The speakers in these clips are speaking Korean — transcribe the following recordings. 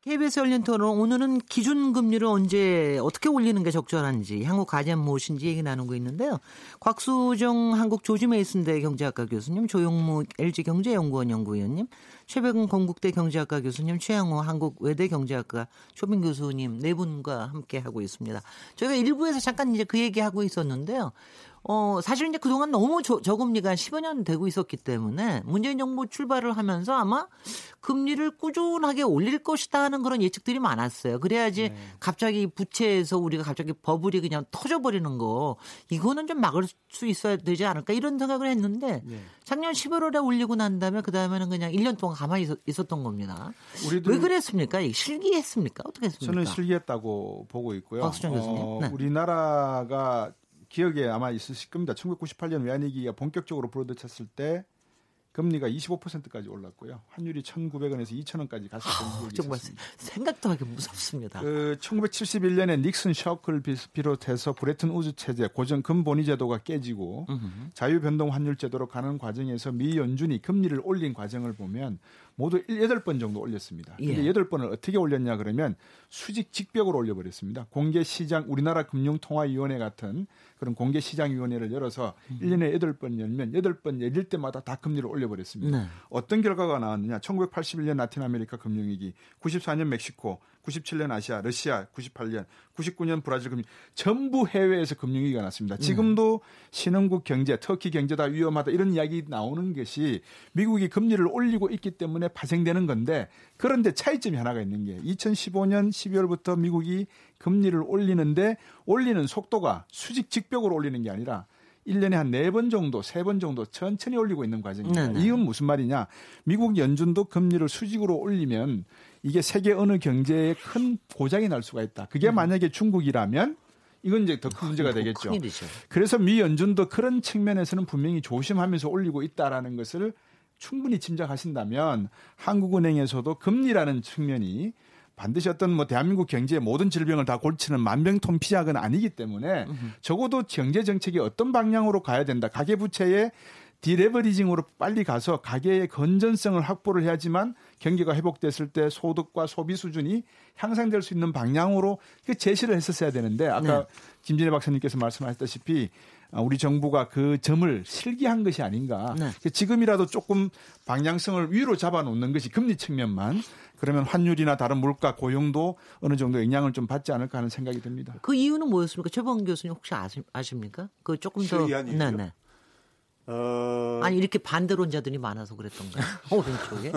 KBS 열린 토론, 오늘은 기준금리를 언제 어떻게 올리는 게 적절한지, 향후 과제는 무엇인지 얘기 나누고 있는데요. 곽수정 한국 조지메이슨 대 경제학과 교수님, 조용무 LG경제연구원 연구위원님, 최백은 건국대 경제학과 교수님, 최양호 한국외대 경제학과 초빙 교수님 네 분과 함께하고 있습니다. 저희가 1부에서 잠깐 이제 그 얘기하고 있었는데요. 사실 이제 그동안 너무 저금리가 10여 년 되고 있었기 때문에 문재인 정부 출발을 하면서 아마 금리를 꾸준하게 올릴 것이다 하는 그런 예측들이 많았어요. 그래야지 갑자기 부채에서 우리가 갑자기 버블이 그냥 터져버리는 거, 이거는 좀 막을 수 있어야 되지 않을까 이런 생각을 했는데 작년 11월에 올리고 난 다음에 그 다음에는 그냥 1년 동안 가만히 있었던 겁니다. 우리도 왜 그랬습니까? 실기했습니까? 어떻게 했습니까? 저는 실기했다고 보고 있고요. 박수정 교수님. 네. 우리나라가 기억에 아마 있으실 겁니다. 1998년 외환위기가 본격적으로 불어닥쳤을 때 금리가 25%까지 올랐고요. 환율이 1,900원에서 2,000원까지 갔었던 기억이 있습니다. 생각도 하기 무섭습니다. 1971년에 닉슨 쇼크를 비롯해서 브레튼 우즈체제, 고정 금본위 제도가 깨지고 자유변동 환율 제도로 가는 과정에서 미 연준이 금리를 올린 과정을 보면 모두 8번 정도 올렸습니다. 근데 8번을 어떻게 올렸냐 그러면 수직 직벽으로 올려버렸습니다. 공개시장, 우리나라 금융통화위원회 같은 그런 공개시장위원회를 열어서 1년에 8번 열면 8번 열릴 때마다 다 금리를 올려버렸습니다. 어떤 결과가 나왔느냐. 1981년 라틴아메리카 금융위기, 94년 멕시코, 97년 아시아, 러시아, 98년, 99년 브라질 금융, 전부 해외에서 금융위기가 났습니다. 지금도 신흥국 경제, 터키 경제다 위험하다 이런 이야기 나오는 것이 미국이 금리를 올리고 있기 때문에 파생되는 건데, 그런데 차이점이 하나가 있는 게 2015년 12월부터 미국이 금리를 올리는데 올리는 속도가 수직 직벽으로 올리는 게 아니라 1년에 한 4번 정도, 3번 정도 천천히 올리고 있는 과정입니다. 이건 무슨 말이냐. 미국 연준도 금리를 수직으로 올리면 이게 세계 어느 경제에 큰 고장이 날 수가 있다. 그게 만약에 중국이라면 이건 이제 더 큰 문제가 되겠죠. 큰일이죠. 그래서 미 연준도 그런 측면에서는 분명히 조심하면서 올리고 있다라는 것을 충분히 짐작하신다면 한국은행에서도 금리라는 측면이 반드시 어떤 뭐 대한민국 경제의 모든 질병을 다 골치는 만병통피약은 아니기 때문에 적어도 경제 정책이 어떤 방향으로 가야 된다. 가계부채의 디레버리징으로 빨리 가서 가계의 건전성을 확보를 해야지만 경기가 회복됐을 때 소득과 소비 수준이 향상될 수 있는 방향으로 제시를 했었어야 되는데, 아까 김진애 박사님께서 말씀하셨다시피 우리 정부가 그 점을 실기한 것이 아닌가. 지금이라도 조금 방향성을 위로 잡아놓는 것이 금리 측면만, 그러면 환율이나 다른 물가 고용도 어느 정도 영향을 좀 받지 않을까 하는 생각이 듭니다. 그 이유는 뭐였습니까? 최범 교수님 혹시 아십니까? 그 조금 더 네네. 아니 이렇게 반대론자들이 많아서 그랬던가요? 오른쪽에.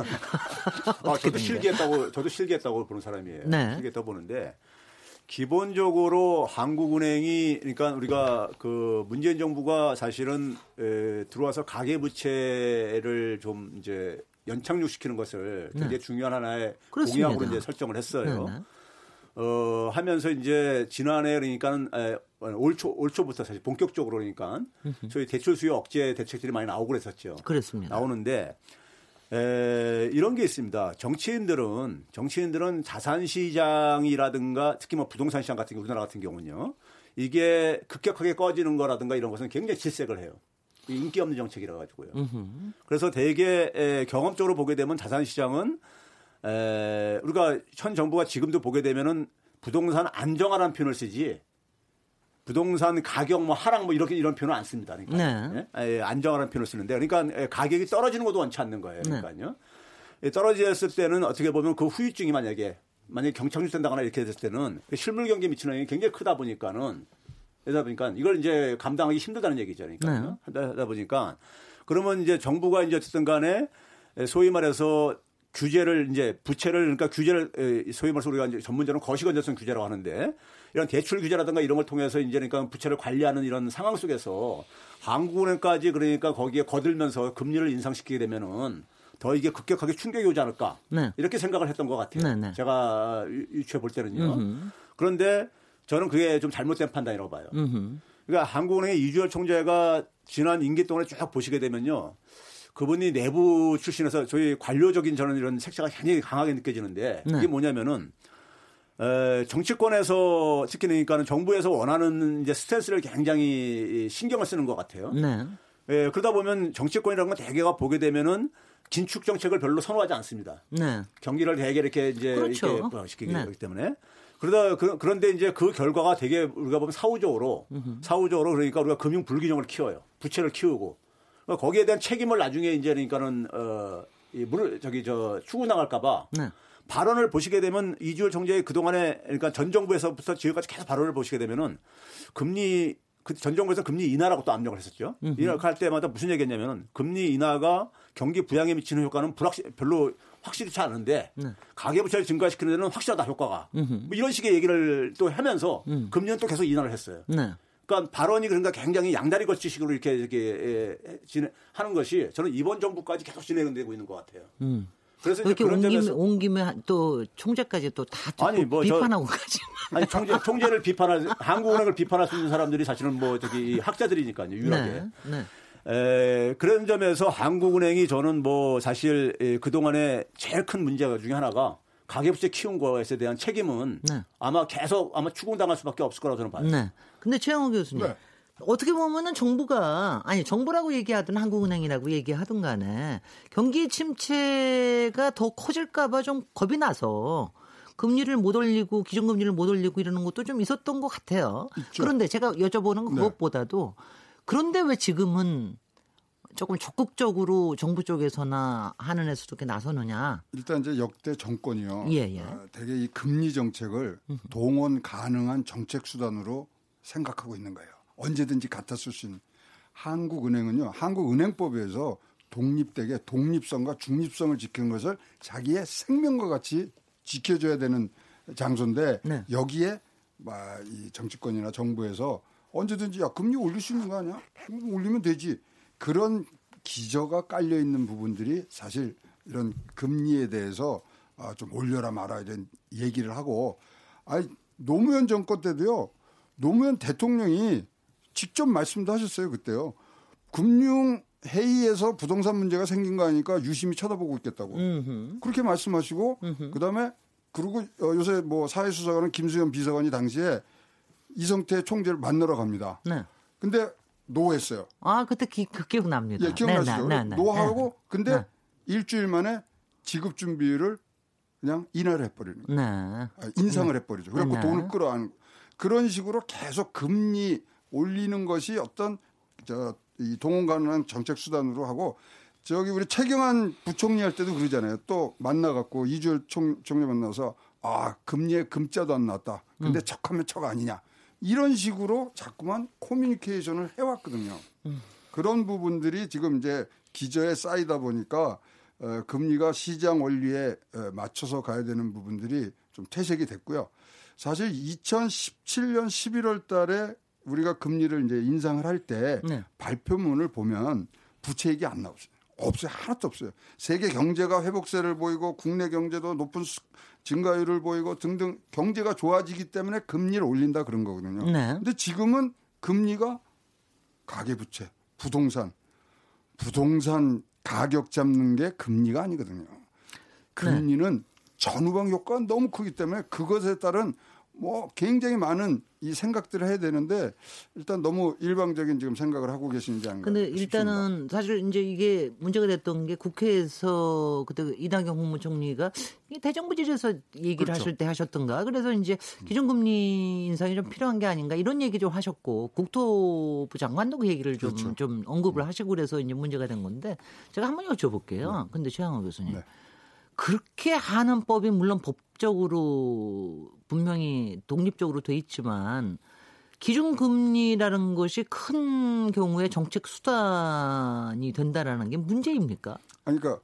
저도 실기했다고 보는 사람이에요. 실기했다고 보는데. 기본적으로 한국은행이, 그러니까 우리가 그 문재인 정부가 사실은 들어와서 가계부채를 좀 이제 연착륙시키는 것을 굉장히 중요한 하나의 그렇습니다. 공약으로 이제 설정을 했어요. 하면서 이제 지난해 그러니까는 올 초부터 사실 본격적으로 그러니까 저희 대출 수요 억제 대책들이 많이 나오고 그랬었죠. 그렇습니다. 나오는데. 이런 게 있습니다. 정치인들은 자산 시장이라든가 특히 뭐 부동산 시장 같은 게 우리나라 같은 경우는요. 이게 급격하게 꺼지는 거라든가 이런 것은 굉장히 질색을 해요. 인기 없는 정책이라 가지고요. 그래서 되게 경험적으로 보게 되면 자산 시장은 우리가 현 정부가 지금도 보게 되면은 부동산 안정화라는 표현을 쓰지 부동산 가격 뭐 하락 뭐 이렇게 이런 표현은 안 씁니다. 그러니까 안정화라는 표현을 쓰는데, 그러니까 가격이 떨어지는 것도 원치 않는 거예요. 그러니까요. 떨어졌을 때는 어떻게 보면 그 후유증이 만약에 경착륙된다거나 이렇게 됐을 때는 실물 경기에 미치는 영향이 굉장히 크다 보니까 이걸 이제 감당하기 힘들다는 얘기죠. 그러니까 하다 보니까 그러면 이제 정부가 이제 어쨌든 간에 소위 말해서 규제를 이제 부채를 그러니까 규제를 소위 말해서 우리가 이제 전문적으로 거시건전성 규제라고 하는데 이런 대출 규제라든가 이런 걸 통해서 이제 그러니까 부채를 관리하는 이런 상황 속에서 한국은행까지 그러니까 거기에 거들면서 금리를 인상시키게 되면은 더 이게 급격하게 충격이 오지 않을까 네. 이렇게 생각을 했던 것 같아요. 네, 네. 제가 유추해 볼 때는요. 그런데 저는 그게 좀 잘못된 판단이라고 봐요. 그러니까 한국은행의 이주열 총재가 지난 임기 동안에 쭉 보시게 되면요. 그분이 내부 출신에서 저희 관료적인 저는 이런 색채가 굉장히 강하게 느껴지는데 네. 이게 뭐냐면은 정치권에서 특히 그러니까는 정부에서 원하는 이제 스탠스를 굉장히 신경을 쓰는 것 같아요. 네. 예, 그러다 보면 정치권이라는 건 대개가 보게 되면은 긴축 정책을 별로 선호하지 않습니다. 네. 경기를 되게 이렇게 이제 그렇죠. 이렇게 시키기 네. 때문에 그러다 그런데 이제 그 결과가 되게 우리가 보면 사후적으로 그러니까 우리가 금융 불균형을 키워요. 부채를 키우고 그러니까 거기에 대한 책임을 나중에 이제 그러니까는 추구 나갈까봐 네. 발언을 보시게 되면 이주열 총재의 그 동안에 그러니까 전 정부에서부터 지금까지 계속 발언을 보시게 되면은 금리 그 전 정부에서 금리 인하라고 또 압력을 했었죠. 인하할 때마다 무슨 얘기했냐면은 금리 인하가 경기 부양에 미치는 효과는 별로 확실치 않은데 네. 가계부채를 증가시키는 데는 확실하다 효과가. 뭐 이런 식의 얘기를 또 하면서 금리는 또 계속 인하를 했어요. 네. 그러니까 발언이 그러니까 굉장히 양다리 걸치식으로 이렇게 하는 것이 저는 이번 정부까지 계속 진행되고 있는 것 같아요. 그래서 이제 그런 점에서 온 김에 또 총재까지 또 다 뭐 비판하고까지. 아니 총재를 비판할 한국은행을 비판할 수 있는 사람들이 사실은 뭐 저기 학자들이니까요 유일하게. 네. 그런 점에서 한국은행이 저는 뭐 사실 그 동안에 제일 큰 문제 중에 하나가 가계부채 키운 것에 대한 책임은 네. 아마 계속 추궁당할 수밖에 없을 거라고 저는 봐요. 네. 근데 최영호 교수님. 네. 어떻게 보면은 정부가 아니 정부라고 얘기하든 한국은행이라고 얘기하든 간에 경기 침체가 더 커질까봐 좀 겁이 나서 금리를 못 올리고 기준금리를 못 올리고 이러는 것도 좀 있었던 것 같아요. 있죠. 그런데 제가 여쭤보는 건 그것보다도 그런데 왜 지금은 조금 적극적으로 정부 쪽에서나 한은에서도 이렇게 나서느냐. 일단 이제 역대 정권이요. 예. 되게 이 금리 정책을 동원 가능한 정책 수단으로 생각하고 있는 거예요. 언제든지 갖다 쓸 수 있는. 한국은행은요. 한국은행법에서 독립되게 독립성과 중립성을 지키는 것을 자기의 생명과 같이 지켜줘야 되는 장소인데 네. 여기에 이 정치권이나 정부에서 언제든지 야 금리 올릴 수 있는 거 아니야? 올리면 되지. 그런 기저가 깔려있는 부분들이 사실 이런 금리에 대해서 좀 올려라 말아야 되는 얘기를 하고 아니 노무현 정권 때도요. 노무현 대통령이 직접 말씀도 하셨어요. 그때요. 금융회의에서 부동산 문제가 생긴 거 아니까 유심히 쳐다보고 있겠다고. 그렇게 말씀하시고 그다음에 그리고 요새 뭐 사회수사관은 김수현 비서관이 당시에 이성태 총재를 만나러 갑니다. 네. 근데 노했어요. 아 그때 그 기억납니다. 예, 기억나시죠? 네. 노하고 근데 네. 일주일 만에 지급 준비율을 그냥 인하를 해버리는 거예요. 네. 인상을 해버리죠. 그래갖고 네. 돈을 끌어안고 그런 식으로 계속 금리 올리는 것이 어떤 이 동원 가능한 정책 수단으로 하고 저기 우리 최경환 부총리 할 때도 그러잖아요. 또 만나갖고 이주열 총리 만나서 아 금리에 금자도 안 나왔다. 근데 척하면 척 아니냐. 이런 식으로 자꾸만 커뮤니케이션을 해왔거든요. 그런 부분들이 지금 이제 기저에 쌓이다 보니까 금리가 시장 원리에 맞춰서 가야 되는 부분들이 좀 퇴색이 됐고요. 사실 2017년 11월 달에 우리가 금리를 이제 인상을 할 때 네. 발표문을 보면 부채 얘기 안 나오죠. 없어요. 하나도 없어요. 세계 경제가 회복세를 보이고 국내 경제도 높은 증가율을 보이고 등등 경제가 좋아지기 때문에 금리를 올린다 그런 거거든요. 그런데 네. 지금은 금리가 가계부채, 부동산 가격 잡는 게 금리가 아니거든요. 금리는 네. 전후방 효과가 너무 크기 때문에 그것에 따른 뭐 굉장히 많은 이 생각들을 해야 되는데 일단 너무 일방적인 지금 생각을 하고 계시는지 아닌가 근데 일단은 싶습니다. 사실 이제 이게 문제가 됐던 게 국회에서 그때 이낙연 국무총리가 대정부 질에서 얘기를 그렇죠. 하실 때 하셨던가 그래서 이제 기준금리 인상이 좀 필요한 게 아닌가 이런 얘기 좀 하셨고 국토부 장관도 그 얘기를 그렇죠. 좀 언급을 하시고 그래서 이제 문제가 된 건데 제가 한번 여쭤볼게요. 근데 최양호 교수님. 네. 그렇게 하는 법이 물론 법적으로 분명히 독립적으로 돼 있지만 기준금리라는 것이 큰 경우에 정책 수단이 된다라는 게 문제입니까? 아니, 그러니까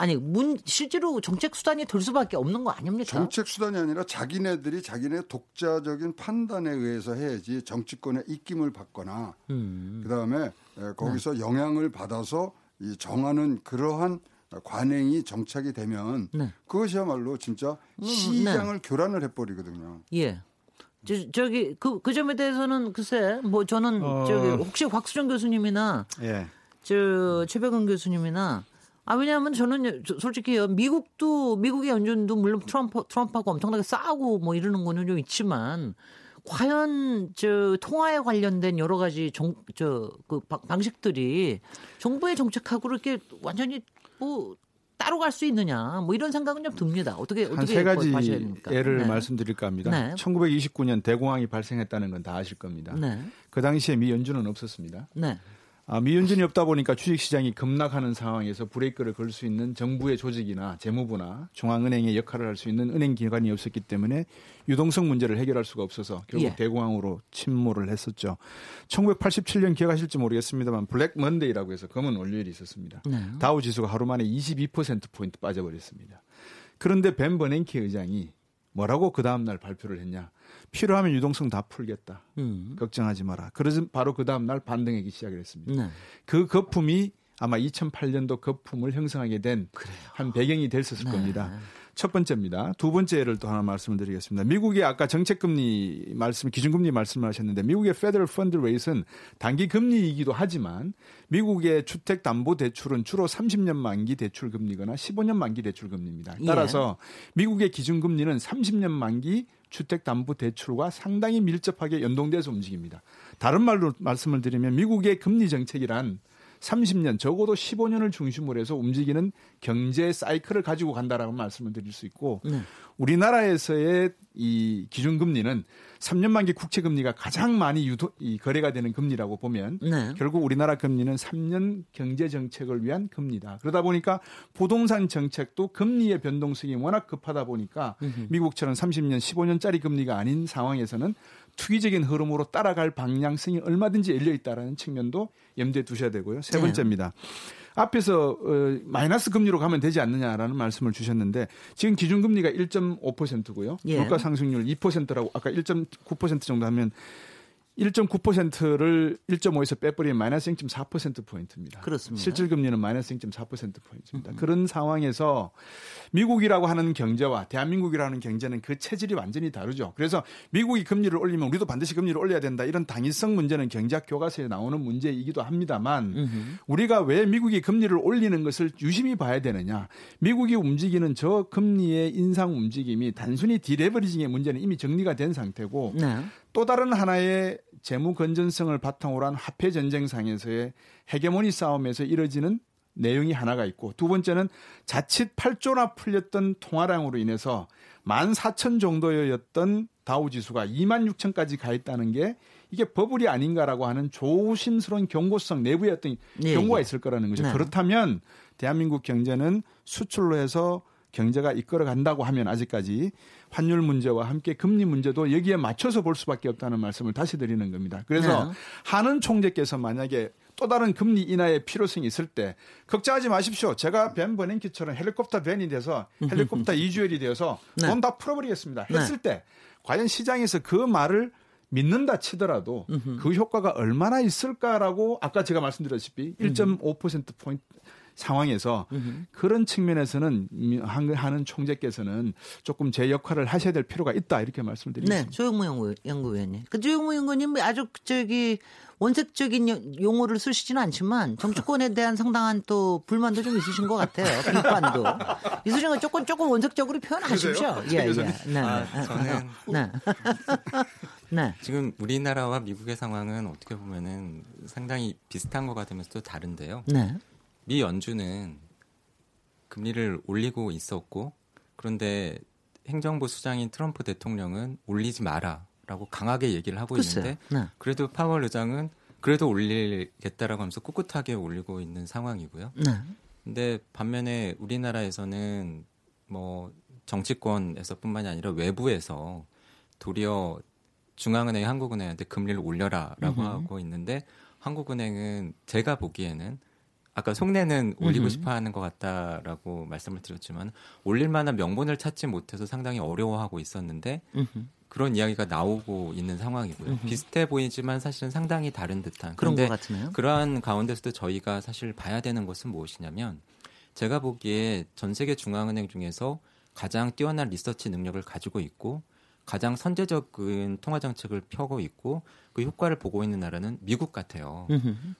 아니 실제로 정책 수단이 될 수밖에 없는 거 아닙니까? 정책 수단이 아니라 자기네들이 자기네 독자적인 판단에 의해서 해야지 정치권의 입김을 받거나 그다음에 거기서 영향을 받아서 이 정하는 그러한 관행이 정착이 되면 그것이야말로 진짜 시장을 교란을 해버리거든요. 예. 저기 그 점에 대해서는 글쎄 뭐 저는 저기 혹시 곽수정 교수님이나 예. 저 최백은 교수님이나 왜냐하면 저는 솔직히 미국의 연준도 물론 트럼프하고 엄청나게 싸우고 뭐 이러는 거는 좀 있지만 과연 저 통화에 관련된 여러 가지 그 방식들이 정부의 정책하고 이렇게 완전히 뭐 따로 갈 수 있느냐 뭐 이런 생각은 좀 듭니다. 한 세 가지 예를 말씀드릴까 합니다. 1929년 대공황이 발생했다는 건 다 아실 겁니다. 그 당시에 미 연준은 없었습니다. 미 연준이 없다 보니까 주식시장이 급락하는 상황에서 브레이크를 걸 수 있는 정부의 조직이나 재무부나 중앙은행의 역할을 할 수 있는 은행기관이 없었기 때문에 유동성 문제를 해결할 수가 없어서 결국 예. 대공황으로 침몰을 했었죠. 1987년 기억하실지 모르겠습니다만 블랙 먼데이라고 해서 검은 월요일이 있었습니다. 다우 지수가 하루 만에 22%포인트 빠져버렸습니다. 그런데 벤 버냉키 의장이 뭐라고 그 다음날 발표를 했냐. 필요하면 유동성 다 풀겠다. 걱정하지 마라. 그래서 바로 그 다음날 반등하기 시작을 했습니다. 그 거품이 아마 2008년도 거품을 형성하게 된 한 배경이 됐었을 겁니다. 첫 번째입니다. 두 번째 예를 또 하나 말씀을 드리겠습니다. 미국의 아까 정책금리 기준금리 말씀을 하셨는데 미국의 페더럴 펀드 레이트는 단기 금리이기도 하지만 미국의 주택담보대출은 주로 30년 만기 대출금리거나 15년 만기 대출금리입니다. 따라서 미국의 기준금리는 30년 만기 주택담보대출과 상당히 밀접하게 연동돼서 움직입니다. 다른 말로 말씀을 드리면 미국의 금리 정책이란 30년 적어도 15년을 중심으로 해서 움직이는 경제 사이클을 가지고 간다라고 말씀을 드릴 수 있고 우리나라에서의 이 기준금리는 3년 만기 국채금리가 가장 많이 거래가 되는 금리라고 보면 결국 우리나라 금리는 3년 경제정책을 위한 금리다. 그러다 보니까 부동산 정책도 금리의 변동성이 워낙 급하다 보니까 미국처럼 30년, 15년짜리 금리가 아닌 상황에서는 투기적인 흐름으로 따라갈 방향성이 얼마든지 열려있다는 측면도 염두에 두셔야 되고요. 세 번째입니다. 앞에서 마이너스 금리로 가면 되지 않느냐라는 말씀을 주셨는데 지금 기준금리가 1.5%고요. 물가상승률 2%라고 아까 1.9% 정도 하면 1.9%를 1.5에서 빼버리면 마이너스 0.4%포인트입니다. 그렇습니다. 실질금리는 마이너스 0.4%포인트입니다. 그런 상황에서 미국이라고 하는 경제와 대한민국이라는 경제는 그 체질이 완전히 다르죠. 그래서 미국이 금리를 올리면 우리도 반드시 금리를 올려야 된다. 이런 당위성 문제는 경제학 교과서에 나오는 문제이기도 합니다만 우리가 왜 미국이 금리를 올리는 것을 유심히 봐야 되느냐. 미국이 움직이는 저 금리의 인상 움직임이 단순히 디레버리징의 문제는 이미 정리가 된 상태고 또 다른 하나의 재무 건전성을 바탕으로 한 화폐 전쟁상에서의 헤게모니 싸움에서 이뤄지는 내용이 하나가 있고 두 번째는 자칫 8조나 풀렸던 통화량으로 인해서 14,000 정도였던 다우지수가 26,000까지 가있다는 게 이게 버블이 아닌가라고 하는 조심스러운 경고성 내부의 어떤 경고가 있을 거라는 거죠. 그렇다면 대한민국 경제는 수출로 해서 경제가 이끌어간다고 하면 아직까지 환율 문제와 함께 금리 문제도 여기에 맞춰서 볼 수밖에 없다는 말씀을 다시 드리는 겁니다. 그래서 한은 총재께서 만약에 또 다른 금리 인하의 필요성이 있을 때 걱정하지 마십시오. 제가 벤 버냉키처럼 헬리콥터 벤이 돼서 헬리콥터 이주열이 되어서 돈 다 풀어버리겠습니다. 했을 때 과연 시장에서 그 말을 믿는다 치더라도 그 효과가 얼마나 있을까라고 아까 제가 말씀드렸다시피 1.5%포인트 상황에서 그런 측면에서는 하는 총재께서는 조금 제 역할을 하셔야 될 필요가 있다 이렇게 말씀드리겠습니다. 네, 조영무 연구위원님. 그 조영무 연구위원님 아주 저기 원색적인 용어를 쓰시지는 않지만 정치권에 대한 상당한 또 불만도 좀 있으신 것 같아요. 비판도 있으신 거 조금 원색적으로 표현하십시오. 예. 저는 지금 우리나라와 미국의 상황은 어떻게 보면은 상당히 비슷한 거가 되면서도 다른데요. 미 연준은 금리를 올리고 있었고 그런데 행정부 수장인 트럼프 대통령은 올리지 마라라고 강하게 얘기를 하고 있는데 그래도 파월 의장은 그래도 올리겠다라고 하면서 꿋꿋하게 올리고 있는 상황이고요. 근데 반면에 우리나라에서는 뭐 정치권에서뿐만이 아니라 외부에서 도리어 중앙은행 한국은행한테 금리를 올려라라고 하고 있는데 한국은행은 제가 보기에는 아까 속내는 올리고 싶어하는 것 같다라고 말씀을 드렸지만 올릴 만한 명분을 찾지 못해서 상당히 어려워하고 있었는데 그런 이야기가 나오고 있는 상황이고요. 비슷해 보이지만 사실은 상당히 다른 듯한 그런 것 같으네요. 그러한 가운데서도 저희가 사실 봐야 되는 것은 무엇이냐면 제가 보기에 전 세계 중앙은행 중에서 가장 뛰어난 리서치 능력을 가지고 있고 가장 선제적인 통화 정책을 펴고 있고 그 효과를 보고 있는 나라는 미국 같아요.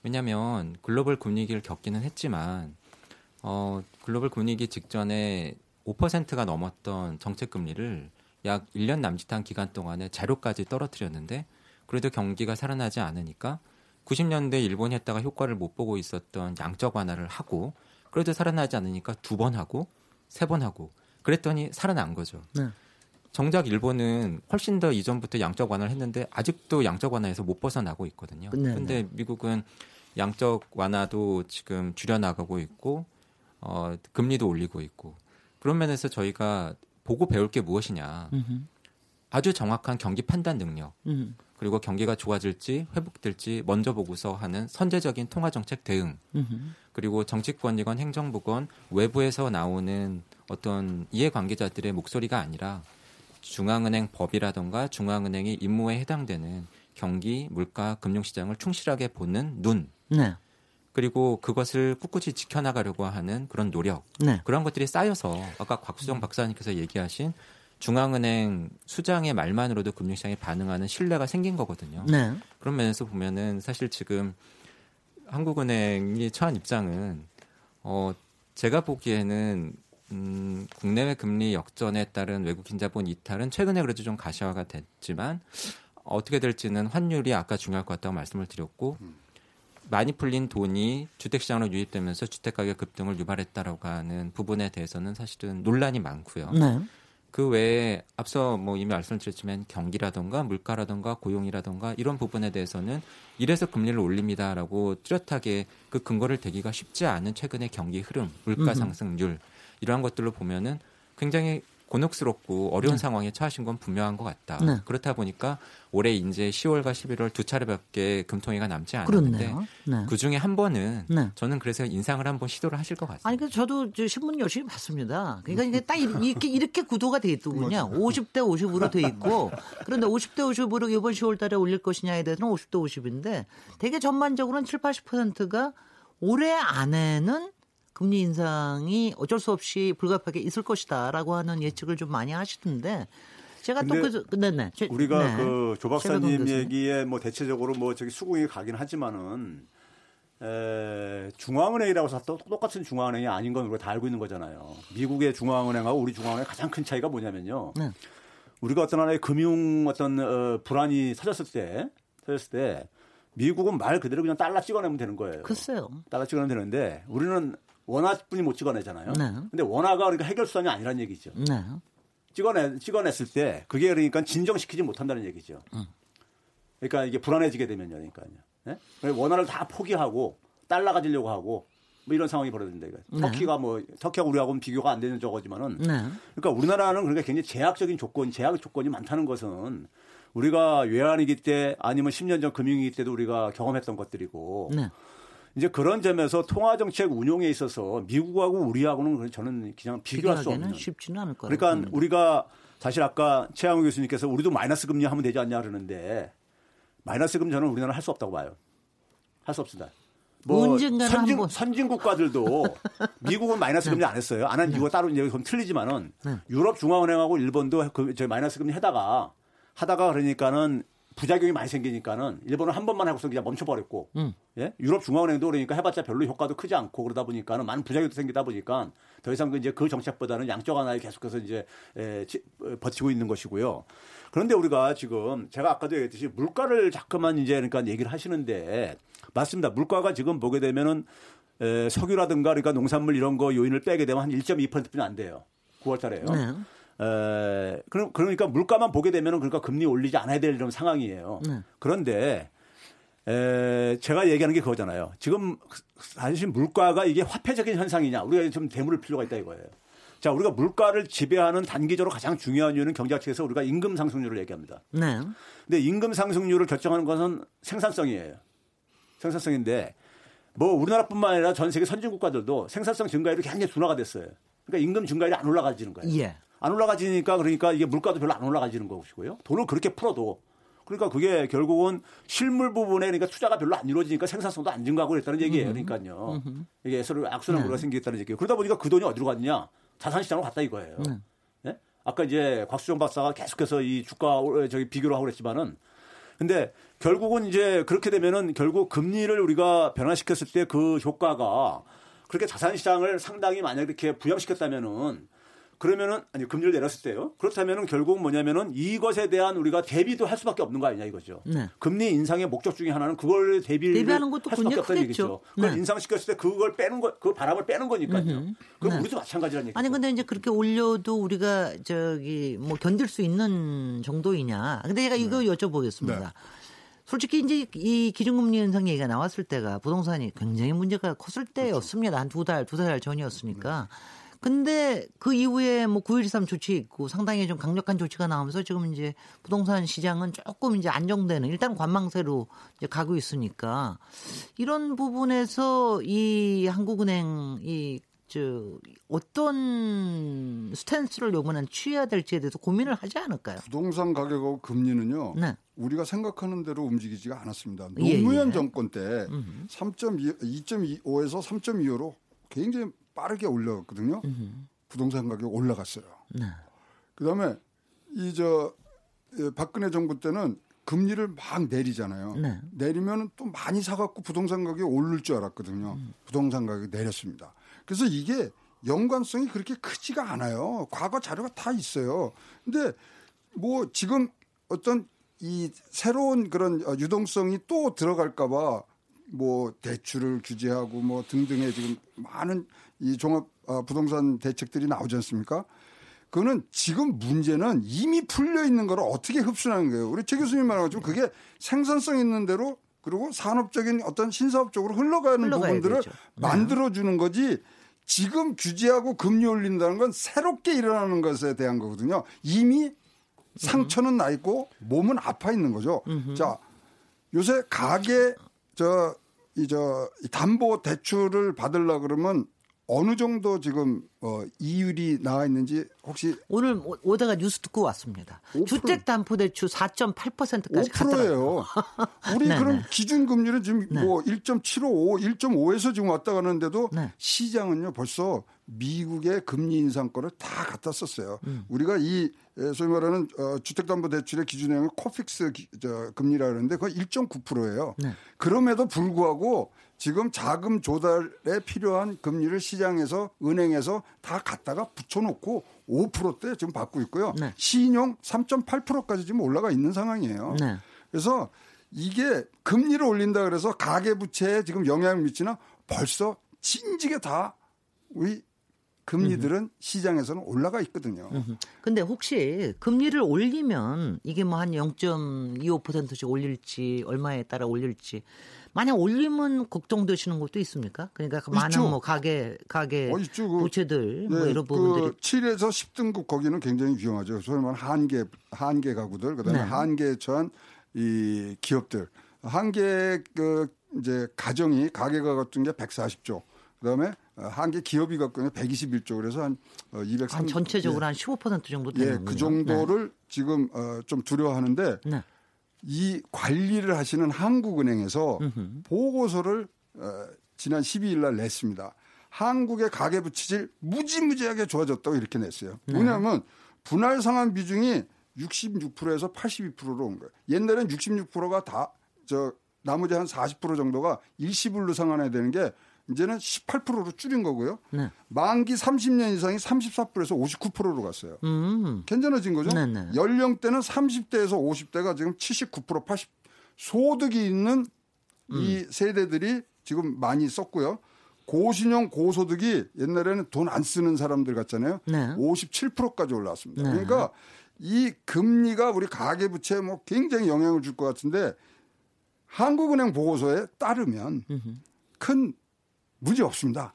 왜냐하면 글로벌 금융위기를 겪기는 했지만 글로벌 금융위기 직전에 5%가 넘었던 정책금리를 약 1년 남짓한 기간 동안에 제로까지 떨어뜨렸는데 그래도 경기가 살아나지 않으니까 90년대 일본이 했다가 효과를 못 보고 있었던 양적 완화를 하고 그래도 살아나지 않으니까 2번 하고 3번 하고 그랬더니 살아난 거죠. 네. 정작 일본은 훨씬 더 이전부터 양적 완화를 했는데 아직도 양적 완화에서 못 벗어나고 있거든요. 그런데 미국은 양적 완화도 지금 줄여나가고 있고 금리도 올리고 있고 그런 면에서 저희가 보고 배울 게 무엇이냐. 아주 정확한 경기 판단 능력 그리고 경기가 좋아질지 회복될지 먼저 보고서 하는 선제적인 통화정책 대응 그리고 정치권이건 행정부건 외부에서 나오는 어떤 이해관계자들의 목소리가 아니라 중앙은행 법이라든가 중앙은행이 임무에 해당되는 경기, 물가, 금융시장을 충실하게 보는 눈. 네. 그리고 그것을 꿋꿋이 지켜나가려고 하는 그런 노력. 네. 그런 것들이 쌓여서 아까 곽수정 박사님께서 얘기하신 중앙은행 수장의 말만으로도 금융시장에 반응하는 신뢰가 생긴 거거든요. 네. 그런 면에서 보면은 사실 지금 한국은행이 처한 입장은 제가 보기에는 국내외 금리 역전에 따른 외국인 자본 이탈은 최근에 그래도 좀 가시화가 됐지만 어떻게 될지는 환율이 아까 중요할 것 같다고 말씀을 드렸고 많이 풀린 돈이 주택시장으로 유입되면서 주택가격 급등을 유발했다라고 하는 부분에 대해서는 사실은 논란이 많고요. 네. 그 외에 앞서 뭐 이미 말씀드렸지만 경기라든가 물가라든가 고용이라든가 이런 부분에 대해서는 이래서 금리를 올립니다라고 뚜렷하게 그 근거를 대기가 쉽지 않은 최근의 경기 흐름, 물가 상승률 이러한 것들로 보면은 굉장히 곤혹스럽고 어려운 상황에 처하신 건 분명한 것 같다. 네. 그렇다 보니까 올해 이제 10월과 11월 두 차례밖에 금통위가 남지 않았는데 네. 그중에 한 번은 저는 그래서 인상을 한번 시도를 하실 것 같습니다. 아니 그 저도 신문 열심히 봤습니다. 그러니까 이게 딱 이렇게 구도가 돼 있더군요. 50대 50으로 돼 있고 그런데 50대 50으로 이번 10월 달에 올릴 것이냐에 대해서는 50대 50인데 되게 전반적으로는 7, 80%가 올해 안에는 금리 인상이 어쩔 수 없이 불가피하게 있을 것이다라고 하는 예측을 좀 많이 하시던데 제가 또 우리가 그 조 박사님 얘기에 뭐 대체적으로 뭐 저기 수긍이 가긴 하지만은 중앙은행이라고 해서 똑같은 중앙은행이 아닌 건 우리가 다 알고 있는 거잖아요. 미국의 중앙은행하고 우리 중앙은행의 가장 큰 차이가 뭐냐면요. 네. 우리가 어떤 하나의 금융 어떤 불안이 터졌을 때 미국은 말 그대로 그냥 달러 찍어내면 되는 거예요. 글쎄요. 달러 찍어내면 되는데 우리는 원화뿐이 못 찍어내잖아요. 그런데 네. 원화가 그러니까 해결 수단이 아니란 얘기죠. 네. 찍어냈을 때 그게 그러니까 진정시키지 못한다는 얘기죠. 그러니까 이게 불안해지게 되면요, 그러니까요. 네? 원화를 다 포기하고 달러 가지려고 하고 뭐 이런 상황이 벌어진다 이거. 네. 터키하고 우리하고는 비교가 안 되는 저거지만은. 네. 그러니까 우리나라는 그러니까 굉장히 제약 조건이 많다는 것은 우리가 외환위기 때 아니면 10년 전 금융위기 때도 우리가 경험했던 것들이고. 네. 이제 그런 점에서 통화정책 운용에 있어서 미국하고 우리하고는 저는 그냥 비교할 수 없는. 쉽지는 않을 거예요. 그러니까 우리가 사실 아까 최양욱 교수님께서 우리도 마이너스 금리 하면 되지 않냐 그러는데 마이너스 금리 저는 우리나라 할 수 없다고 봐요. 할 수 없습니다. 뭐 선진국가들도 미국은 마이너스 금리 안 했어요. 안 한 이유가 따로 이제 그럼 틀리지만은 유럽 중앙은행하고 일본도 저 마이너스 금리 하다가 그러니까는. 부작용이 많이 생기니까는 일본은 한 번만 하고서 그냥 멈춰버렸고 예? 유럽 중앙은행도 그러니까 해봤자 별로 효과도 크지 않고 그러다 보니까는 많은 부작용도 생기다 보니까 더 이상 이제 그 정책보다는 양적 완화에 계속해서 이제 버티고 있는 것이고요. 그런데 우리가 지금 제가 아까도 얘기했듯이 물가를 자꾸만 이제 그러니까 얘기를 하시는데 맞습니다. 물가가 지금 보게 되면은 석유라든가 그러니까 농산물 이런 거 요인을 빼게 되면 한 1.2%뿐이 안 돼요. 9월달에요. 네. 그러니까 물가만 보게 되면은 그러니까 금리 올리지 않아야 될 이런 상황이에요. 네. 그런데 제가 얘기하는 게 그거잖아요. 지금 사실 물가가 이게 화폐적인 현상이냐, 우리가 좀 대물을 필요가 있다 이거예요. 자, 우리가 물가를 지배하는 단기적으로 가장 중요한 이유는 경제학에서 우리가 임금 상승률을 얘기합니다. 네. 근데 임금 상승률을 결정하는 것은 생산성이에요. 생산성인데 뭐 우리나라뿐만 아니라 전 세계 선진 국가들도 생산성 증가율이 굉장히 둔화가 됐어요. 그러니까 임금 증가율이 안 올라가지는 거예요. 예. 안 올라가지니까 그러니까 이게 물가도 별로 안 올라가지는 것이고요. 돈을 그렇게 풀어도 그러니까 그게 결국은 실물 부분에 그러니까 투자가 별로 안 이루어지니까 생산성도 안 증가하고 그랬다는 얘기예요. 그러니까요. 이게 서로 악순환 구조가 생기겠다는 얘기예요. 그러다 보니까 그 돈이 어디로 갔냐? 자산시장으로 갔다 이거예요. 예? 아까 이제 곽수정 박사가 계속해서 이 주가 저기 비교를 하고 그랬지만은 근데 결국은 이제 그렇게 되면은 결국 금리를 우리가 변화시켰을 때 그 효과가 그렇게 자산시장을 상당히 만약 이렇게 부양시켰다면은 그러면은 아니 금리를 내렸을 때요. 그렇다면은 결국 뭐냐면은 이것에 대한 우리가 대비도 할 수밖에 없는 거 아니냐 이거죠. 네. 금리 인상의 목적 중에 하나는 그걸 대비하는 것도 할 수밖에 없다는 얘기죠. 그걸 네. 인상시켰을 때 그걸 빼는 거, 그 바람을 빼는 거니까요. 그럼 네. 우리도 마찬가지라는 얘기죠. 아니 근데 이제 그렇게 올려도 우리가 저기 뭐 견딜 수 있는 정도이냐. 근데 제가 이거 여쭤보겠습니다. 네. 솔직히 이제 이 기준금리 현상 얘기가 나왔을 때가 부동산이 굉장히 문제가 컸을 때였습니다. 한 두 달 전이었으니까. 근데 그 이후에 뭐 9.13 조치 있고 상당히 좀 강력한 조치가 나오면서 지금 이제 부동산 시장은 조금 이제 안정되는 일단 관망세로 이제 가고 있으니까 이런 부분에서 이 한국은행이 저 어떤 스탠스를 요번엔 취해야 될지에 대해서 고민을 하지 않을까요? 부동산 가격하고 금리는요. 네. 우리가 생각하는 대로 움직이지가 않았습니다. 노무현 정권 때 2.25에서 3.25로 굉장히 빠르게 올라갔거든요. 부동산 가격 올라갔어요. 네. 그다음에 박근혜 정부 때는 금리를 막 내리잖아요. 네. 내리면 또 많이 사갖고 부동산 가격이 오를 줄 알았거든요. 부동산 가격이 내렸습니다. 그래서 이게 연관성이 그렇게 크지가 않아요. 과거 자료가 다 있어요. 근데 뭐 지금 어떤 이 새로운 그런 유동성이 또 들어갈까봐 뭐 대출을 규제하고 뭐 등등의 지금 많은 이 종합 부동산 대책들이 나오지 않습니까? 그거는 지금 문제는 이미 풀려 있는 걸 어떻게 흡수하는 거예요. 우리 최 교수님 말하자면 그게 생산성 있는 대로 그리고 산업적인 어떤 신사업 쪽으로 흘러가는 부분들을 되죠. 만들어주는 거지 지금 규제하고 금리 올린다는 건 새롭게 일어나는 것에 대한 거거든요. 이미 상처는 나 있고 몸은 아파 있는 거죠. 자, 요새 가계 담보 대출을 받으려고 그러면 어느 정도 지금 이율이 나와 있는지 혹시 오늘 오다가 뉴스 듣고 왔습니다. 주택담보대출 4.8%까지 갔더라고요. 5%예요. 우리 그럼 기준금리는 지금 뭐 1.75, 1.5에서 지금 왔다 가는데도 시장은요 벌써 미국의 금리 인상권을 다 갖다 썼어요. 우리가 이 소위 말하는 주택담보대출의 기준형을 코픽스 금리라고 하는데 그거 1.9%예요. 그럼에도 불구하고 지금 자금 조달에 필요한 금리를 시장에서 은행에서 다 갖다가 붙여놓고 5%대 지금 받고 있고요. 네. 신용 3.8%까지 지금 올라가 있는 상황이에요. 네. 그래서 이게 금리를 올린다 그래서 가계부채에 지금 영향을 미치나 벌써 진지게 다 우리 금리들은 시장에서는 올라가 있거든요. 근데 혹시 금리를 올리면 이게 뭐 한 0.25%씩 올릴지 얼마에 따라 올릴지 만약 올리면 걱정되시는 것도 있습니까? 그러니까 많은 뭐 가계 부채들 뭐 이런 부분들이 7에서 10등급 거기는 굉장히 위험하죠. 소위 말하는 한계 가구들 그다음에 한계에 처한 이 기업들 한계 이제 가정이 가계가 같은 게 140조 그다음에 한계 기업이 갖고 있는 121조 그래서 한 230. 한 전체적으로 한 15% 정도 되는 거예요. 그 정도를 지금 좀 두려워하는데 이 관리를 하시는 한국은행에서 보고서를 지난 12일 날 냈습니다. 한국의 가계부채질 무지무지하게 좋아졌다고 이렇게 냈어요. 왜냐하면 분할 상환 비중이 66%에서 82%로 온 거예요. 옛날에는 66%가 다 나머지 한 40% 정도가 일시불로 상환해야 되는 게 이제는 18%로 줄인 거고요. 만기 30년 이상이 34%에서 59%로 갔어요. 괜찮아진 거죠? 네네. 연령대는 30대에서 50대가 지금 79%, 80% 소득이 있는 이 세대들이 지금 많이 썼고요. 고신용 고소득이 옛날에는 돈 안 쓰는 사람들 같잖아요. 57%까지 올라왔습니다. 그러니까 이 금리가 우리 가계부채에 뭐 굉장히 영향을 줄 것 같은데 한국은행 보고서에 따르면 큰 문제 없습니다.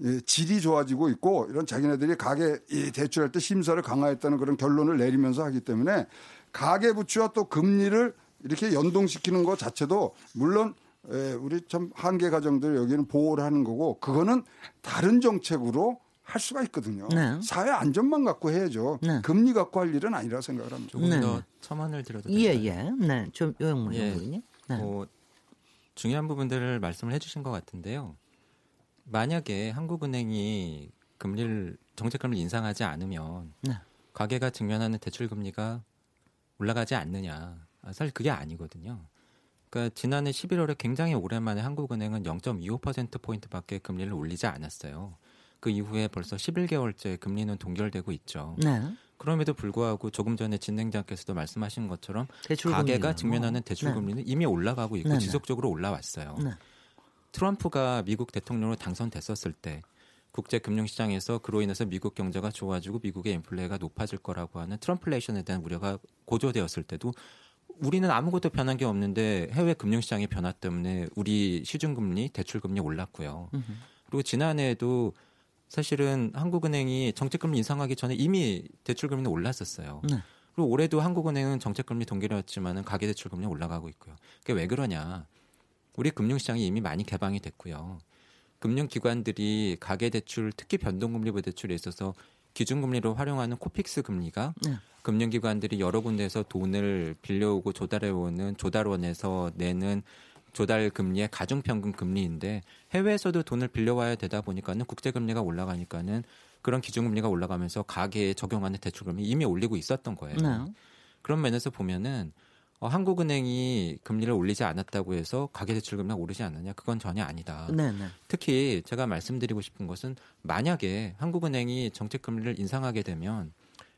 예, 질이 좋아지고 있고 이런 자기네들이 가계 대출할 때 심사를 강화했다는 그런 결론을 내리면서 하기 때문에 가계부채와 또 금리를 이렇게 연동시키는 것 자체도 물론 예, 우리 참 한계 가정들 여기는 보호를 하는 거고 그거는 다른 정책으로 할 수가 있거든요. 네. 사회 안전만 갖고 해야죠. 네. 금리 갖고 할 일은 아니라 생각을 합니다. 조금 네. 더 첨언을 드려도 될까요? 예예. 네, 좀 요영문 의원님. 네. 중요한 부분들을 말씀을 해주신 것 같은데요. 만약에 한국은행이 금리를 정책금리를 인상하지 않으면 네. 가계가 직면하는 대출금리가 올라가지 않느냐. 사실 그게 아니거든요. 그러니까 지난해 11월에 굉장히 오랜만에 한국은행은 0.25%포인트밖에 금리를 올리지 않았어요. 그 이후에 벌써 11개월째 금리는 동결되고 있죠. 네. 그럼에도 불구하고 조금 전에 진행자께서도 말씀하신 것처럼 가계가 직면하는 대출금리는 네. 이미 올라가고 있고 네. 지속적으로 올라왔어요. 네. 트럼프가 미국 대통령으로 당선됐었을 때 국제금융시장에서 그로 인해서 미국 경제가 좋아지고 미국의 인플레가 높아질 거라고 하는 트럼플레이션에 대한 우려가 고조되었을 때도 우리는 아무것도 변한 게 없는데 해외 금융시장의 변화 때문에 우리 시중금리, 대출금리 올랐고요. 그리고 지난해에도 사실은 한국은행이 정책금리 인상하기 전에 이미 대출금리는 올랐었어요. 네. 그리고 올해도 한국은행은 정책금리 동결이었지만 가계대출금리 올라가고 있고요. 그게 왜 그러냐. 우리 금융시장이 이미 많이 개방이 됐고요. 금융기관들이 가계대출, 특히 변동금리부 대출에 있어서 기준금리로 활용하는 코픽스 금리가 네. 금융기관들이 여러 군데에서 돈을 빌려오고 조달해오는 조달원에서 내는 조달금리의 가중평균 금리인데 해외에서도 돈을 빌려와야 되다 보니까는 국제금리가 올라가니까는 그런 기준금리가 올라가면서 가계에 적용하는 대출금리 이미 올리고 있었던 거예요. 네. 그런 면에서 보면은 한국은행이 금리를 올리지 않았다고 해서 가계대출금리가 오르지 않느냐 그건 전혀 아니다. 네네. 특히 제가 말씀드리고 싶은 것은 만약에 한국은행이 정책금리를 인상하게 되면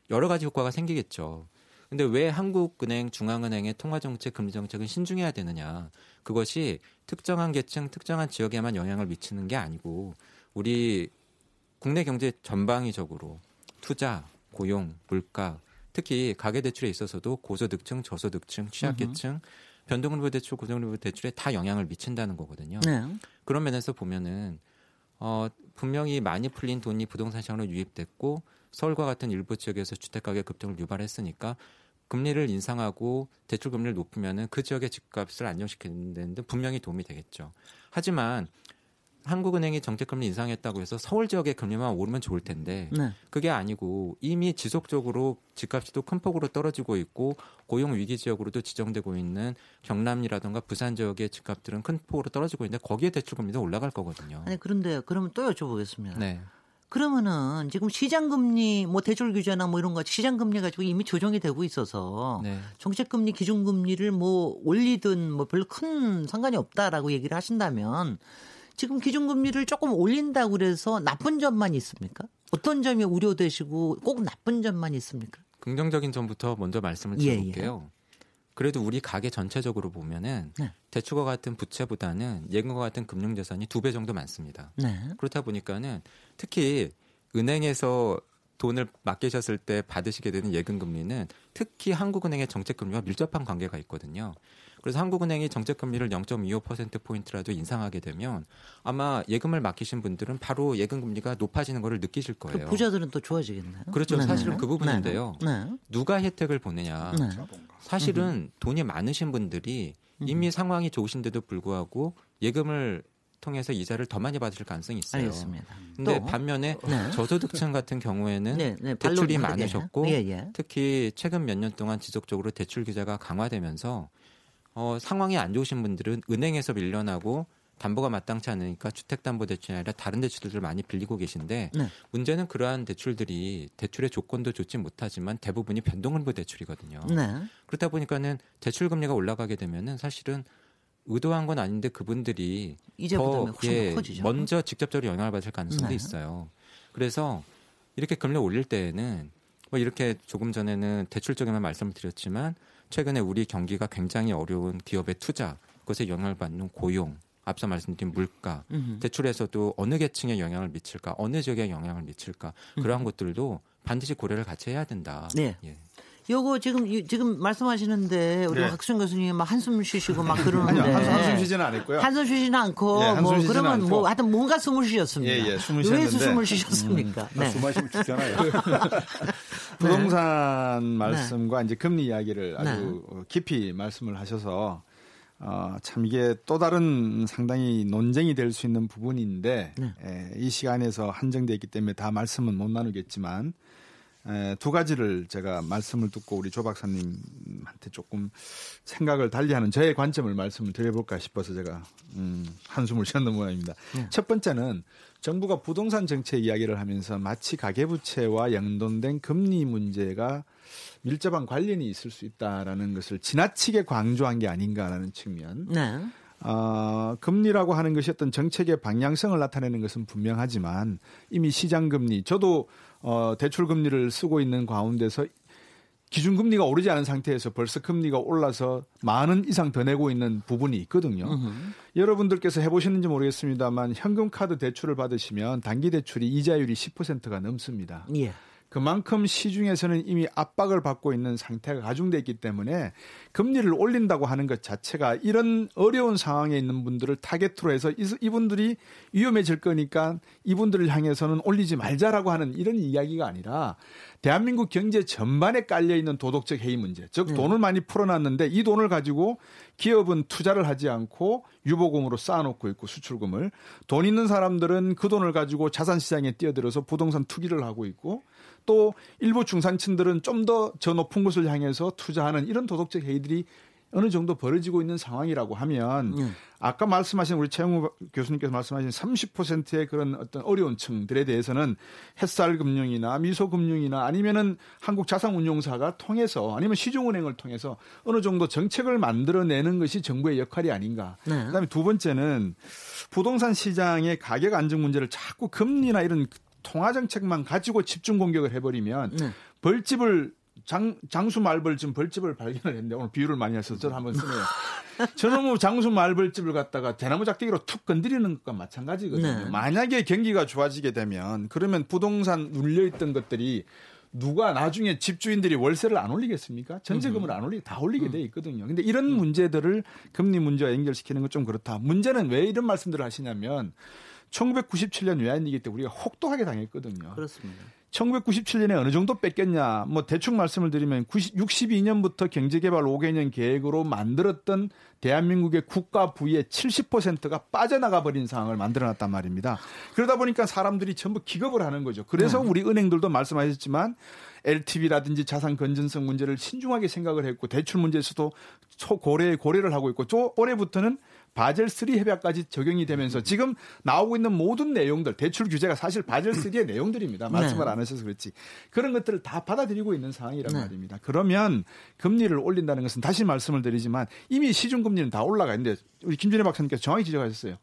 여러 가지 효과가 생기겠죠. 근데 왜 한국은행, 중앙은행의 통화정책, 금리정책은 신중해야 되느냐. 그것이 특정한 계층, 특정한 지역에만 영향을 미치는 게 아니고 우리 국내 경제 전방위적으로 투자, 고용, 물가, 특히 가계대출에 있어서도 고소득층, 저소득층, 취약계층, 변동금리부 대출, 고정금리부 대출에 다 영향을 미친다는 거거든요. 네. 그런 면에서 보면은 분명히 많이 풀린 돈이 부동산 시장으로 유입됐고 서울과 같은 일부 지역에서 주택가격 급등을 유발했으니까 금리를 인상하고 대출금리를 높이면은 그 지역의 집값을 안정시키는 데는 분명히 도움이 되겠죠. 하지만 한국은행이 정책금리 인상했다고 해서 서울 지역의 금리만 오르면 좋을 텐데 네. 그게 아니고 이미 지속적으로 집값도 큰 폭으로 떨어지고 있고 고용 위기 지역으로도 지정되고 있는 경남이라든가 부산 지역의 집값들은 큰 폭으로 떨어지고 있는데 거기에 대출금리도 올라갈 거거든요. 아니 그런데 그러면 또 여쭤보겠습니다. 네. 그러면은 지금 시장금리 뭐 대출 규제나 뭐 이런 거 시장금리 가지고 이미 조정이 되고 있어서 네. 정책금리 기준금리를 뭐 올리든 뭐 별로 큰 상관이 없다라고 얘기를 하신다면 지금 기준금리를 조금 올린다고 그래서 나쁜 점만 있습니까? 어떤 점이 우려되시고 꼭 나쁜 점만 있습니까? 긍정적인 점부터 먼저 말씀을 드려볼게요. 예, 예. 그래도 우리 가계 전체적으로 보면은 네. 대출과 같은 부채보다는 예금과 같은 금융자산이 2배 정도 많습니다. 네. 그렇다 보니까는 특히 은행에서 돈을 맡기셨을 때 받으시게 되는 예금금리는 특히 한국은행의 정책금리와 밀접한 관계가 있거든요. 그래서 한국은행이 정책금리를 0.25%포인트라도 인상하게 되면 아마 예금을 맡기신 분들은 바로 예금금리가 높아지는 걸 느끼실 거예요. 부자들은 또 좋아지겠네요. 그렇죠. 네네. 사실은 그 부분인데요. 네네. 누가 혜택을 보느냐. 네네. 사실은 돈이 많으신 분들이 이미 상황이 좋으신데도 불구하고 예금을 통해서 이자를 더 많이 받으실 가능성이 있어요. 알겠습니다. 근데 반면에 네. 저소득층 같은 경우에는 네, 대출이 많으셨고 특히 최근 몇 년 동안 지속적으로 대출 규제가 강화되면서 상황이 안 좋으신 분들은 은행에서 밀려나고 담보가 마땅치 않으니까 주택담보대출이 아니라 다른 대출들을 많이 빌리고 계신데 네. 문제는 그러한 대출들이 대출의 조건도 좋지 못하지만 대부분이 변동금리 대출이거든요. 네. 그렇다 보니까는 대출금리가 올라가게 되면은 사실은 의도한 건 아닌데 그분들이 더 먼저 직접적으로 영향을 받을 가능성도 네. 있어요. 그래서 이렇게 금리를 올릴 때에는 뭐 이렇게 조금 전에는 대출 쪽에만 말씀을 드렸지만 최근에 우리 경기가 굉장히 어려운 기업의 투자, 그것에 영향을 받는 고용, 앞서 말씀드린 물가, 대출에서도 어느 계층에 영향을 미칠까, 어느 지역에 영향을 미칠까 그러한 것들도 반드시 고려를 같이 해야 된다. 네. 예. 요거 지금 말씀하시는데 우리 네. 박수영 교수님이 막 한숨 쉬시고 막 그러는데 아니요, 한숨 쉬지는 않았고요. 한숨 쉬지는 않고 예, 뭐 그러면 않고. 뭐 하여튼 뭔가 숨을 쉬셨습니다. 예, 예, 숨을 쉬셨는데 왜 숨을 쉬셨습니까? 네. 숨 마시면 죽잖아요. 부동산 네. 말씀과 이제 금리 이야기를 아주 깊이 말씀을 하셔서 참 이게 또 다른 상당히 논쟁이 될 수 있는 부분인데 네. 이 시간에서 한정돼 있기 때문에 다 말씀은 못 나누겠지만 두 가지를 제가 말씀을 듣고 우리 조 박사님한테 조금 생각을 달리하는 저의 관점을 말씀을 드려볼까 싶어서 제가 한숨을 쉬었는 모양입니다. 네. 첫 번째는 정부가 부동산 정책 이야기를 하면서 마치 가계부채와 연동된 금리 문제가 밀접한 관련이 있을 수 있다라는 것을 지나치게 강조한 게 아닌가라는 측면. 네. 금리라고 하는 것이 어떤 정책의 방향성을 나타내는 것은 분명하지만 이미 시장금리, 저도 대출금리를 쓰고 있는 가운데서 기준금리가 오르지 않은 상태에서 벌써 금리가 올라서 10,000원 이상 더 내고 있는 부분이 있거든요. 여러분들께서 해보시는지 모르겠습니다만 현금카드 대출을 받으시면 단기대출이 이자율이 10%가 넘습니다. 예. 그만큼 시중에서는 이미 압박을 받고 있는 상태가 가중돼 있기 때문에 금리를 올린다고 하는 것 자체가 이런 어려운 상황에 있는 분들을 타겟으로 해서 이분들이 위험해질 거니까 이분들을 향해서는 올리지 말자라고 하는 이런 이야기가 아니라 대한민국 경제 전반에 깔려있는 도덕적 해이 문제, 즉 돈을 많이 풀어놨는데 이 돈을 가지고 기업은 투자를 하지 않고 유보금으로 쌓아놓고 있고 수출금을, 돈 있는 사람들은 그 돈을 가지고 자산시장에 뛰어들어서 부동산 투기를 하고 있고, 또 일부 중산층들은 좀 더 저 높은 곳을 향해서 투자하는 이런 도덕적 해이들이 어느 정도 벌어지고 있는 상황이라고 하면 아까 말씀하신 우리 최영우 교수님께서 말씀하신 30%의 그런 어떤 어려운 층들에 대해서는 햇살금융이나 미소금융이나 아니면은 한국자산운용사가 통해서 아니면 시중은행을 통해서 어느 정도 정책을 만들어내는 것이 정부의 역할이 아닌가. 네. 그다음에 두 번째는 부동산 시장의 가격 안정 문제를 자꾸 금리나 이런 통화정책만 가지고 집중 공격을 해버리면 벌집을 장수 말벌집 벌집을 발견을 했는데 오늘 비유를 많이 해서 저를 한번 쓰네요. 저는 뭐 장수 말벌집을 갖다가 대나무 작대기로 툭 건드리는 것과 마찬가지거든요. 네. 만약에 경기가 좋아지게 되면 그러면 부동산 눌려있던 것들이 누가 나중에 집주인들이 월세를 안 올리겠습니까? 전세금을 안 올리게 다 올리게 돼 있거든요. 그런데 이런 문제들을 금리 문제와 연결시키는 건 좀 그렇다. 문제는 왜 이런 말씀들을 하시냐면 1997년 외환위기 때 우리가 혹독하게 당했거든요. 그렇습니다. 1997년에 어느 정도 뺏겼냐, 뭐 대충 말씀을 드리면 62년부터 경제개발 5개년 계획으로 만들었던 대한민국의 국가 부의 70%가 빠져나가 버린 상황을 만들어놨단 말입니다. 그러다 보니까 사람들이 전부 기겁을 하는 거죠. 그래서 우리 은행들도 말씀하셨지만 LTV라든지 자산 건전성 문제를 신중하게 생각을 했고 대출 문제에서도 고려를 하고 있고 또 올해부터는 바젤3 협약까지 적용이 되면서 지금 나오고 있는 모든 내용들, 대출 규제가 사실 바젤3의 내용들입니다. 말씀을 안 하셔서 그렇지. 그런 것들을 다 받아들이고 있는 상황이란 말입니다. 그러면 금리를 올린다는 것은 다시 말씀을 드리지만 이미 시중금리는 다 올라가 있는데 우리 김준혜 박사님께서 정확히 지적하셨어요.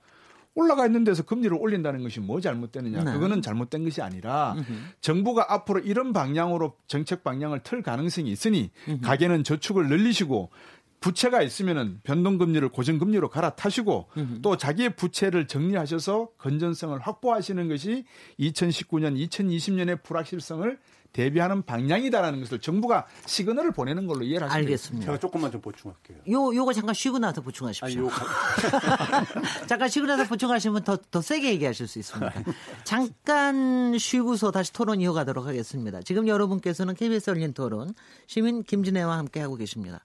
올라가 있는 데서 금리를 올린다는 것이 뭐 잘못되느냐. 그거는 잘못된 것이 아니라 정부가 앞으로 이런 방향으로 정책 방향을 틀 가능성이 있으니 가계는 저축을 늘리시고 부채가 있으면은 변동금리를 고정금리로 갈아타시고 또 자기의 부채를 정리하셔서 건전성을 확보하시는 것이 2019년, 2020년의 불확실성을 대비하는 방향이다라는 것을 정부가 시그널을 보내는 걸로 이해를 하시면 알겠습니다. 제가 조금만 좀 보충할게요. 요거 잠깐 쉬고 나서 보충하십시오. 잠깐 쉬고 나서 보충하시면 더 세게 얘기하실 수 있습니다. 잠깐 쉬고서 다시 토론 이어가도록 하겠습니다. 지금 여러분께서는 KBS 열린 토론 시민 김진애와 함께하고 계십니다.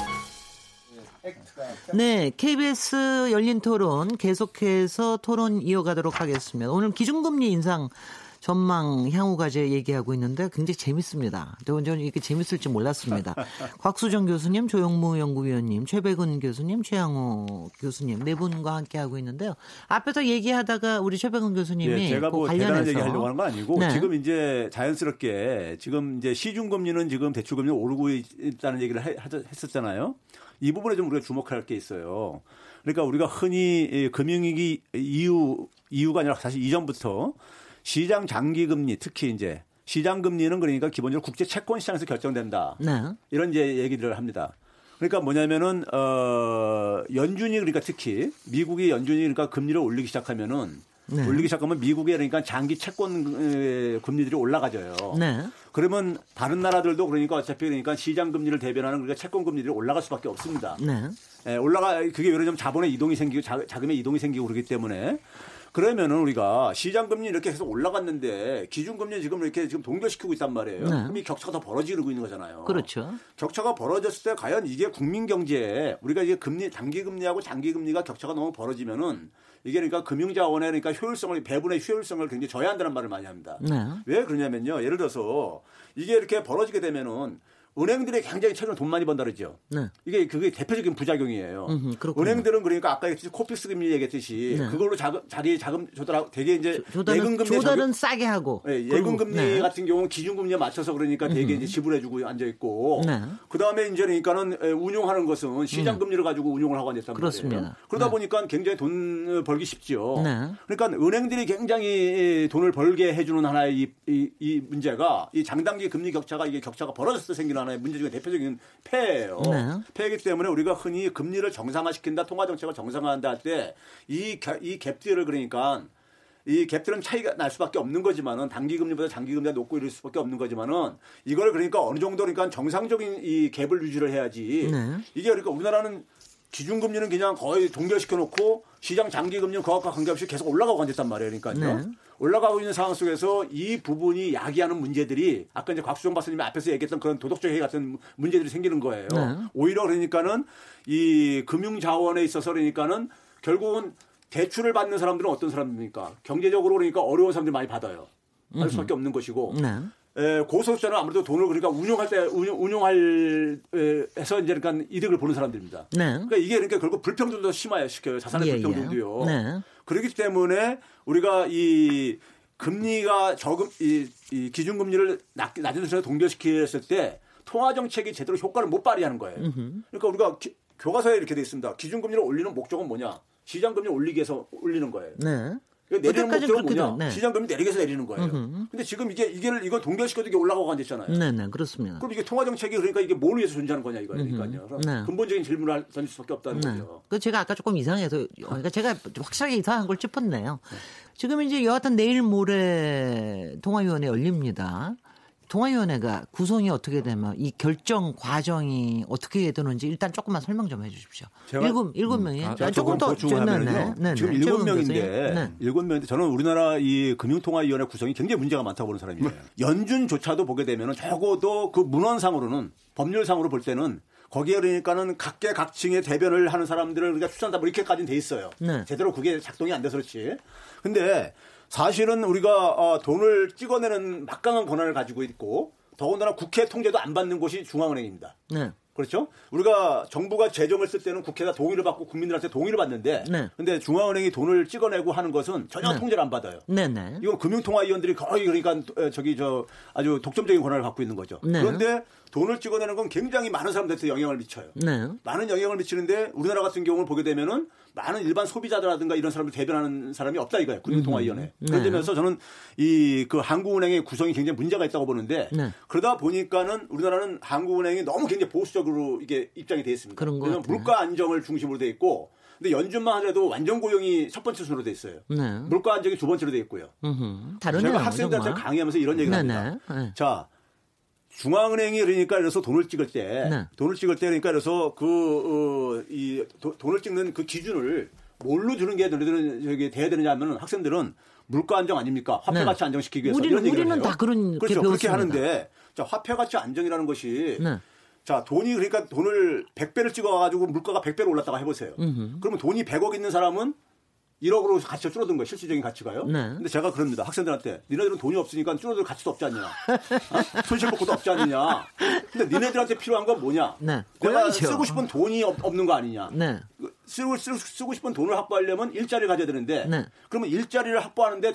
네, KBS 열린 토론 계속해서 토론 이어가도록 하겠습니다. 오늘 기준금리 인상 전망 향후 과제 얘기하고 있는데 굉장히 재밌습니다. 저는 이렇게 재밌을지 몰랐습니다. 곽수정 교수님, 조영무 연구위원님, 최백은 교수님, 최양호 교수님 네 분과 함께하고 있는데요. 앞에서 얘기하다가 우리 최백은 교수님이 네, 제가 뭐 관련해서 대단한 얘기하려고 하는 거 아니고 네. 지금 이제 자연스럽게 지금 이제 시중금리는 지금 대출금리 오르고 있다는 얘기를 했었잖아요. 이 부분에 좀 우리가 주목할 게 있어요. 그러니까 우리가 흔히 금융위기 이유가 아니라 사실 이전부터 시장 장기금리, 특히 이제 시장금리는 그러니까 기본적으로 국제 채권 시장에서 결정된다. 네. 이런 이제 얘기들을 합니다. 그러니까 뭐냐면은 연준이 그러니까 특히 미국이 연준이 그러니까 금리를 올리기 시작하면은 네. 올리기 시작하면 미국의 그러니까 장기 채권 금리들이 올라가져요. 네. 그러면 다른 나라들도 그러니까 어차피 그러니까 시장 금리를 대변하는 그러니까 채권 금리들이 올라갈 수밖에 없습니다. 네. 예, 그게 예를 들면 자본의 이동이 생기고 자금의 이동이 생기고 그러기 때문에 그러면은 우리가 시장 금리 이렇게 계속 올라갔는데 기준 금리 지금 이렇게 지금 동결시키고 있단 말이에요. 네. 그럼 이 격차가 더 벌어지고 있는 거잖아요. 그렇죠. 격차가 벌어졌을 때 과연 이게 국민 경제에 우리가 이제 금리 단기 금리하고 장기 금리가 격차가 너무 벌어지면은 이게 그러니까 금융 자원의 그러니까 효율성을 배분의 효율성을 굉장히 저해한다는 말을 많이 합니다. 네. 왜 그러냐면요. 예를 들어서 이게 이렇게 벌어지게 되면은 은행들이 굉장히 최근에 돈 많이 번다 그러죠. 네. 이게 그게 대표적인 부작용이에요. 은행들은 그러니까 아까 얘기했듯이 코픽스 금리 얘기했듯이 네. 그걸로 자기 자금 조달하고 되게 이제 예금 금리 조달은 싸게 하고 네, 예금 금리 네. 같은 경우는 기준 금리에 맞춰서 그러니까 되게 이제 지불해주고 앉아 있고 네. 그 다음에 이제 그러니까는 운용하는 것은 시장 금리를 가지고 운용을 하고 앉았단 말이에요. 그러다 네. 보니까 굉장히 돈 벌기 쉽죠. 네. 그러니까 은행들이 굉장히 돈을 벌게 해주는 하나의 이 문제가 이 장단기 금리 격차가 이게 격차가 벌어졌을 때 생기는. 하나의 문제 중에 대표적인 폐해예요. 네. 폐해이기 때문에 우리가 흔히 금리를 정상화시킨다, 통화정책을 정상화한다 할 때 이 갭들을 그러니까 이 갭들은 차이가 날 수밖에 없는 거지만은 단기 금리보다 장기 금리가 높고 이럴 수밖에 없는 거지만은 이걸 그러니까 어느 정도 그러니까 정상적인 이 갭을 유지를 해야지 네. 이게 그러니까 우리나라는 기준금리는 그냥 거의 동결시켜놓고 시장 장기금리는 그것과 관계없이 계속 올라가고 앉았단 말이에요. 그러니까요. 네. 올라가고 있는 상황 속에서 이 부분이 야기하는 문제들이 아까 이제 곽수정 박사님이 앞에서 얘기했던 그런 도덕적 해이 같은 문제들이 생기는 거예요. 네. 오히려 그러니까는 이 금융자원에 있어서 그러니까는 결국은 대출을 받는 사람들은 어떤 사람입니까? 경제적으로 그러니까 어려운 사람들이 많이 받아요. 받을 수밖에 없는 것이고. 네. 고소득자는 아무래도 돈을 그러니까 운용할 때 운용할 해서 이제 그러니까 이득을 보는 사람들입니다. 네. 그러니까 이게 그러니까 결국 불평등도 심화시켜요. 자산의 불평등도요. 네. 그렇기 때문에 우리가 이 금리가 저금 이 기준금리를 낮은 수준에 동결시켰을 때 통화 정책이 제대로 효과를 못 발휘하는 거예요. 그러니까 우리가 교과서에 이렇게 돼 있습니다. 기준금리를 올리는 목적은 뭐냐? 시장 금리를 올리기 위해서 올리는 거예요. 네. 내리는 목적은 뭐냐? 네. 시장금리 내리게 해서 내리는 거예요. 그런데 지금 이걸 동결시켜도 이게 올라가고 앉았잖아요. 네네, 그렇습니다. 그럼 이게 통화정책이 그러니까 이게 뭘 위해서 존재하는 거냐 이거예요. 그러니까요. 네. 근본적인 질문을 던질 수밖에 없다는 네. 거죠. 그 제가 아까 조금 이상해서 그러니까 제가 확실하게 이상한 걸 짚었네요. 네. 지금 이제 여하튼 내일 모레 통화위원회 열립니다. 통화위원회가 구성이 어떻게 되면 이 결정 과정이 어떻게 되는지 일단 조금만 설명 좀 해 주십시오. 일곱 명이 조금 더 보충하면요. 네, 지금 7명인데 7명인데 저는 우리나라 이 금융통화위원회 구성이 굉장히 문제가 많다고 보는 사람이에요. 연준조차도 보게 되면은 적어도 그 문헌상으로는 법률상으로 볼 때는 거기에 그러니까는 각계각층의 대변을 하는 사람들을 우리가 추천한다 뭐 이렇게까지는 돼 있어요. 네. 제대로 그게 작동이 안 돼서 그렇지. 근데 사실은 우리가 돈을 찍어내는 막강한 권한을 가지고 있고 더군다나 국회 통제도 안 받는 곳이 중앙은행입니다. 네. 그렇죠? 우리가 정부가 재정을 쓸 때는 국회에다 동의를 받고 국민들한테 동의를 받는데 네. 근데 중앙은행이 돈을 찍어내고 하는 것은 전혀 네. 통제를 안 받아요. 네, 네. 이건 금융통화위원들이 거의 그러니까 아주 독점적인 권한을 갖고 있는 거죠. 네. 그런데 돈을 찍어내는 건 굉장히 많은 사람들한테 영향을 미쳐요. 네. 많은 영향을 미치는데 우리나라 같은 경우를 보게 되면은 많은 일반 소비자들라든가 이런 사람을 대변하는 사람이 없다 이거예요. 금융통화위원회. 네. 그러면서 저는 그 한국은행의 구성이 굉장히 문제가 있다고 보는데 네. 그러다 보니까는 우리나라는 한국은행이 너무 굉장히 보수적으로 이게 입장이 돼 있습니다. 그러면 물가 안정을 중심으로 돼 있고 근데 연준만 하더라도 완전 고용이 첫 번째 순으로 돼 있어요. 네. 물가 안정이 두 번째로 돼 있고요. 제가 학생들한테 강의하면서 이런 얘기를 합니다. 네. 자. 중앙은행이 그러니까 이래서 돈을 찍을 때 그러니까 이래서 이 돈을 찍는 그 기준을 뭘로 주는 게 너희들은 저기 돼야 되느냐 하면은 학생들은 물가 안정 아닙니까? 화폐 가치 네. 안정시키기 위해서 이런 얘기를 해요. 우리는 다 그런 그렇죠. 그렇게 하는데 자, 화폐 가치 안정이라는 것이 네. 자, 돈이 그러니까 돈을 100배를 찍어 가지고 물가가 100배로 올랐다가 해 보세요. 그러면 돈이 100억 있는 사람은 1억으로 가치가 줄어든 거예요. 실질적인 가치가요. 네. 근데 제가 그럽니다. 학생들한테 니네들은 돈이 없으니까 줄어들 가치도 없지 않냐. 어? 손실 복구도 없지 않느냐. 근데 니네들한테 필요한 건 뭐냐. 네. 내가 쓰고 싶은 돈이 없는 거 아니냐. 네. 쓰고 싶은 돈을 확보하려면 일자리를 가져야 되는데 네. 그러면 일자리를 확보하는데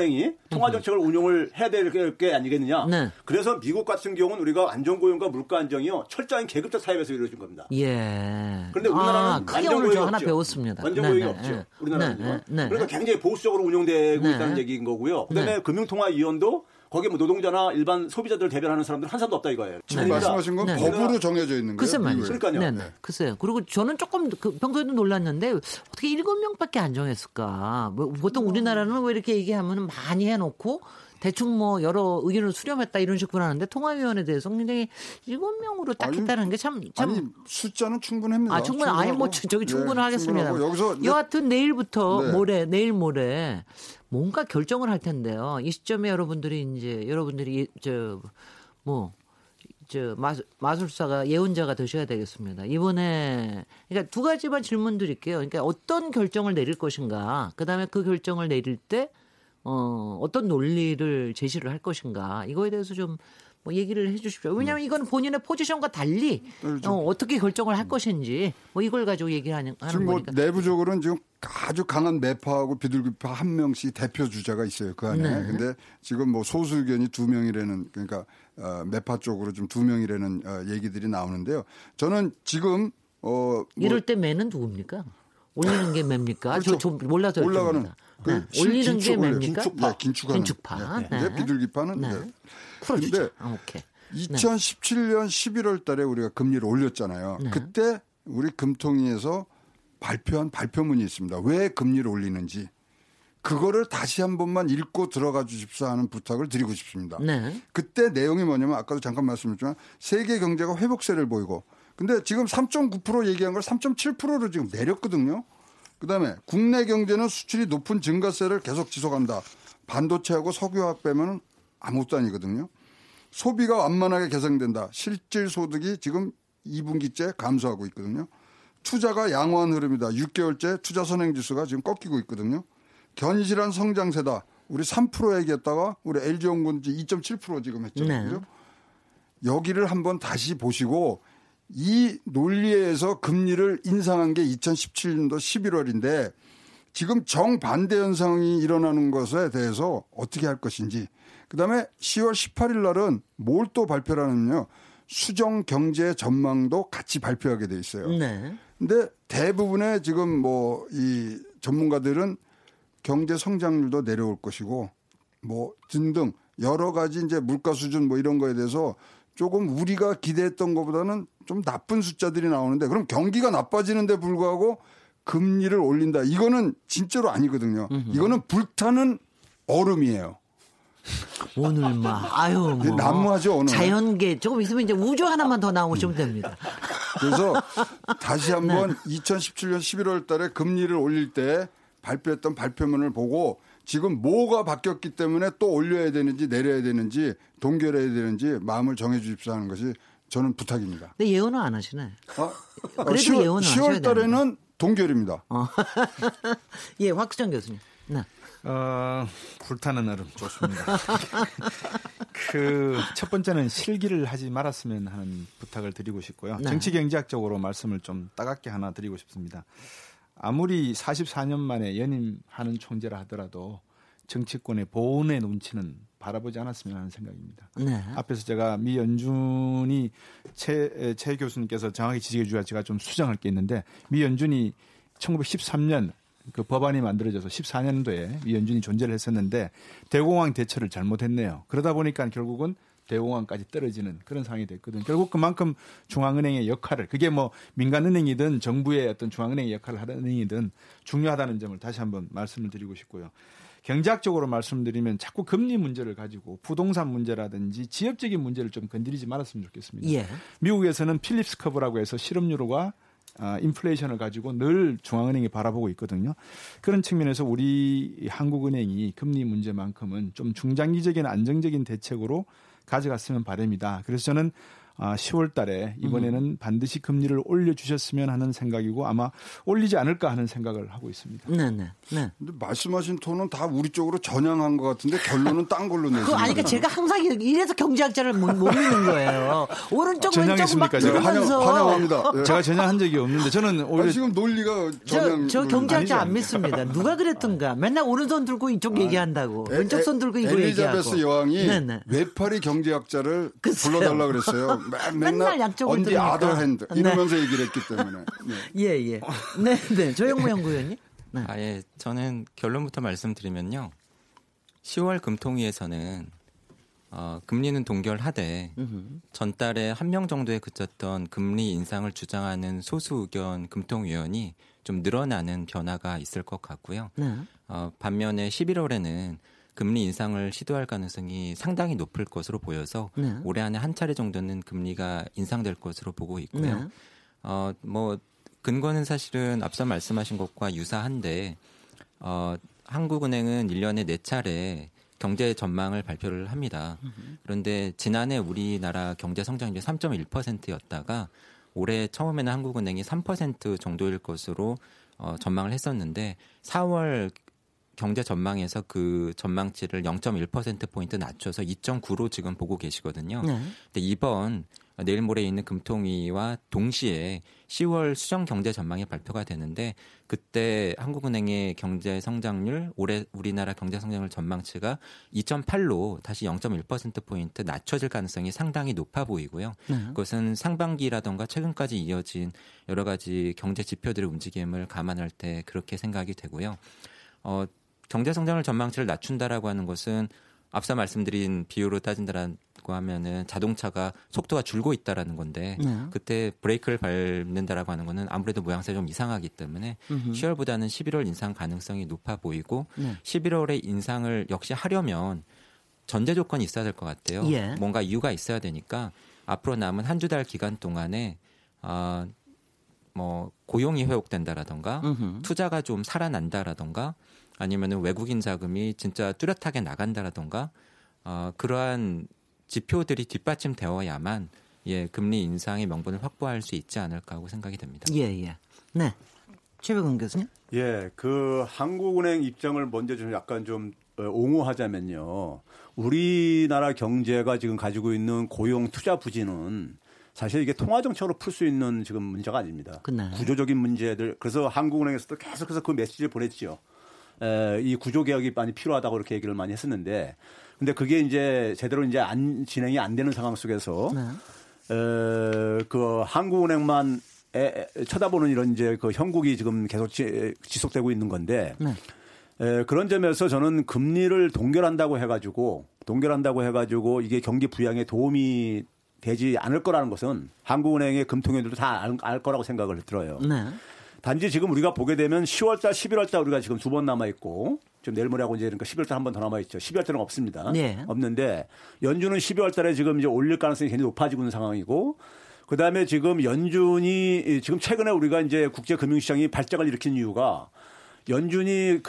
중앙은행이 통화정책을 운용을 해야 될 게 아니겠느냐. 네. 그래서 미국 같은 경우는 우리가 안정고용과 물가 안정이요. 철저한 계급적 사회에서 이루어진 겁니다. 예. 그런데 우리나라는 안정고용이 하나 배웠습니다. 안정고용이 없죠. 우리나라는. 그러니까 굉장히 보수적으로 운용되고 있다는 얘기인 거고요. 그다음에 금융통화위원도 거기에 뭐 노동자나 일반 소비자들을 대변하는 사람들은 한 사람도 없다 이거예요. 지금 말씀하신 건 법으로 정해져 있는 거예요. 글쎄 말이죠. 그러니까요. 글쎄요. 그리고 저는 조금 평소에도 놀랐는데 어떻게 7명밖에 안 정했을까. 보통 우리나라는 왜 이렇게 얘기하면 많이 해놓고 대충 뭐 여러 의견을 수렴했다 이런 식으로 하는데 통합위원회에 대해서 굉장히 7명으로 딱 했다는 게 참 숫자는 충분합니다. 아, 충분, 아니 뭐 저기 충분하겠습니다. 여기서 여하튼 내일부터 내일 모레 뭔가 결정을 할 텐데요. 이 시점에 여러분들이 마술사가 예언자가 되셔야 되겠습니다. 이번에 그러니까 두 가지만 질문 드릴게요. 그러니까 어떤 결정을 내릴 것인가, 그다음에 그 결정을 내릴 때 어떤 논리를 제시를 할 것인가, 이거에 대해서 좀 뭐 얘기를 해 주십시오. 왜냐하면 이건 본인의 포지션과 달리 어떻게 결정을 할 것인지 뭐 이걸 가지고 얘기하는 지금 뭐 거니까. 내부적으로는 지금 아주 강한 매파하고 비둘기파 한 명씩 대표 주자가 있어요 그 안에. 그런데 네. 지금 뭐 소수 의견이 2명이라는 그러니까 매파 쪽으로 좀 2명이라는 얘기들이 나오는데요. 저는 지금 이럴 때 매는 누굽니까? 올리는 게 맵니까? 그렇죠. 저 몰라서 올라가는. 그 네. 올리는 게 맵니까? 긴축파. 네. 네. 비둘기파는. 네. 네. 그런데 아, 2017년 11월 달에 우리가 금리를 올렸잖아요. 네. 그때 우리 금통위에서 발표한 발표문이 있습니다. 왜 금리를 올리는지. 그거를 다시 한 번만 읽고 들어가 주십사 하는 부탁을 드리고 싶습니다. 네. 그때 내용이 뭐냐면 아까도 잠깐 말씀드렸지만 세계 경제가 회복세를 보이고, 근데 지금 3.9% 얘기한 걸 3.7%로 지금 내렸거든요. 그다음에 국내 경제는 수출이 높은 증가세를 계속 지속한다. 반도체하고 석유화학 빼면 아무것도 아니거든요. 소비가 완만하게 개선된다. 실질 소득이 지금 2분기째 감소하고 있거든요. 투자가 양호한 흐름이다. 6개월째 투자 선행지수가 지금 꺾이고 있거든요. 견실한 성장세다. 우리 3% 얘기했다가 우리 LG연구원 2.7% 지금 했죠. 네. 그죠? 여기를 한번 다시 보시고 이 논리에서 금리를 인상한 게 2017년도 11월인데 지금 정반대 현상이 일어나는 것에 대해서 어떻게 할 것인지. 그다음에 10월 18일 날은 뭘 또 발표를 하냐면요. 수정 경제 전망도 같이 발표하게 돼 있어요. 네. 근데 대부분의 지금 뭐 이 전문가들은 경제 성장률도 내려올 것이고 뭐 등등 여러 가지 이제 물가 수준 뭐 이런 거에 대해서 조금 우리가 기대했던 것보다는 좀 나쁜 숫자들이 나오는데, 그럼 경기가 나빠지는데 불구하고 금리를 올린다. 이거는 진짜로 아니거든요. 이거는 불타는 얼음이에요. 오늘 막 아유 뭐 난무하죠 오늘. 자연계 조금 있으면 이제 우주 하나만 더 나오시면 됩니다. 그래서 다시 한번 네. 2017년 11월 달에 금리를 올릴 때 발표했던 발표문을 보고 지금 뭐가 바뀌었기 때문에 또 올려야 되는지 내려야 되는지 동결해야 되는지 마음을 정해 주십사 하는 것이 저는 부탁입니다. 근데 예언은 안 하시네. 아, 그래도 10월 달에는 동결입니다. 예, 곽수정 교수님. 네. 불타는 얼음 좋습니다. 그 첫 번째는 실기를 하지 말았으면 하는 부탁을 드리고 싶고요. 네. 정치 경제학적으로 말씀을 좀 따갑게 하나 드리고 싶습니다. 아무리 44년 만에 연임하는 총재라 하더라도 정치권의 보온의 눈치는 바라보지 않았으면 하는 생각입니다. 네. 앞에서 제가 미연준이 최 교수님께서 정확히 지적해 주셔야 제가 좀 수정할 게 있는데, 미연준이 1913년 그 법안이 만들어져서 14년도에 미연준이 존재를 했었는데 대공황 대처를 잘못했네요. 그러다 보니까 결국은 대공황까지 떨어지는 그런 상황이 됐거든요. 결국 그만큼 중앙은행의 역할을, 그게 뭐 민간은행이든 정부의 어떤 중앙은행의 역할을 하는 은행이든 중요하다는 점을 다시 한번 말씀을 드리고 싶고요. 경제학적으로 말씀드리면 자꾸 금리 문제를 가지고 부동산 문제라든지 지역적인 문제를 좀 건드리지 말았으면 좋겠습니다. 예. 미국에서는 필립스 커브라고 해서 실업률과 인플레이션을 가지고 늘 중앙은행이 바라보고 있거든요. 그런 측면에서 우리 한국은행이 금리 문제만큼은 좀 중장기적인 안정적인 대책으로 가져갔으면 바람이다. 그래서 저는 10월 달에 이번에는 반드시 금리를 올려주셨으면 하는 생각이고 아마 올리지 않을까 하는 생각을 하고 있습니다. 네네. 네. 근데 말씀하신 톤은 다 우리 쪽으로 전향한 것 같은데 결론은 딴 걸로 내세요. 그거 아니까 제가 항상 이래서 경제학자를 못 믿는 거예요. 오른쪽 왼쪽 막 들으면서. 환영합니다. 네. 제가 전향한 적이 없는데 저는 오히려. 아니, 지금 논리가 전향. 저 경제학자 안 믿습니다. 누가 그랬던가. 맨날 오른손 들고 이쪽 얘기한다고. 왼쪽 손 들고 이거 얘기하고. 엘리자베스 여왕이 네네. 외파리 경제학자를 불러달라 그랬어요. 맨날 약적을 언제 아더핸드 이러면서 네. 얘기를 했기 때문에. 예예. 네. 예. 네. 조영무 연구위원님. 네. 저는 결론부터 말씀드리면요. 10월 금통위에서는 금리는 동결하되 전달에 1명 정도에 그쳤던 금리 인상을 주장하는 소수 의견 금통위원이 좀 늘어나는 변화가 있을 것 같고요. 네. 반면에 11월에는 금리 인상을 시도할 가능성이 상당히 높을 것으로 보여서 네. 올해 안에 한 차례 정도는 금리가 인상될 것으로 보고 있고요. 네. 뭐 근거는 사실은 앞서 말씀하신 것과 유사한데 한국은행은 1년에 4차례 경제 전망을 발표를 합니다. 그런데 지난해 우리나라 경제 성장률이 3.1%였다가 올해 처음에는 한국은행이 3% 정도일 것으로 전망을 했었는데 4월 경제 전망에서 그 전망치를 0.1%포인트 낮춰서 2.9로 지금 보고 계시거든요. 네. 근데 이번 내일 모레 있는 금통위와 동시에 10월 수정 경제 전망이 발표가 되는데 그때 한국은행의 경제 성장률, 올해 우리나라 경제 성장률 전망치가 2.8로 다시 0.1%포인트 낮춰질 가능성이 상당히 높아 보이고요. 그것은 상반기라던가 최근까지 이어진 여러 가지 경제 지표들의 움직임을 감안할 때 그렇게 생각이 되고요. 경제 성장률 전망치를 낮춘다라고 하는 것은 앞서 말씀드린 비유로 따진다라고 하면은 자동차가 속도가 줄고 있다라는 건데 네. 그때 브레이크를 밟는다라고 하는 거는 아무래도 모양새가 좀 이상하기 때문에 10월보다는 11월 인상 가능성이 높아 보이고 네. 11월에 인상을 역시 하려면 전제 조건이 있어야 될 것 같아요. 예. 뭔가 이유가 있어야 되니까 앞으로 남은 한 두 달 기간 동안에 뭐 고용이 회복된다라던가 투자가 좀 살아난다라던가 아니면은 외국인 자금이 진짜 뚜렷하게 나간다라던가 그러한 지표들이 뒷받침되어야만 예 금리 인상의 명분을 확보할 수 있지 않을까 하고 생각이 됩니다. 예예. 네. 최백운 교수님. 예, 그 한국은행 입장을 먼저 좀 약간 좀 옹호하자면요. 우리나라 경제가 지금 가지고 있는 고용 투자 부진은 사실 이게 통화 정책으로 풀 수 있는 지금 문제가 아닙니다. 그날. 구조적인 문제들. 그래서 한국은행에서도 계속해서 그 메시지를 보냈죠. 이 구조 개혁이 많이 필요하다고 이렇게 얘기를 많이 했었는데, 근데 그게 이제 제대로 이제 진행이 안 되는 상황 속에서 네. 그 한국은행만 쳐다보는 이런 이제 그 형국이 지금 계속 지속되고 있는 건데. 네. 그런 점에서 저는 금리를 동결한다고 해가지고 이게 경기 부양에 도움이 되지 않을 거라는 것은 한국은행의 금통위원들도 다 알 거라고 생각을 들어요. 네. 단지 지금 우리가 보게 되면 10월달, 11월달 우리가 지금 2번 남아 있고 지금 내일 모레하고 이제 그러니까 11월달 한 번 더 남아 있죠. 12월달은 없습니다. 네. 없는데 연준은 12월달에 지금 이제 올릴 가능성이 굉장히 높아지고 있는 상황이고 그다음에 지금 연준이 지금 최근에 우리가 이제 국제금융시장이 발작을 일으킨 이유가 연준이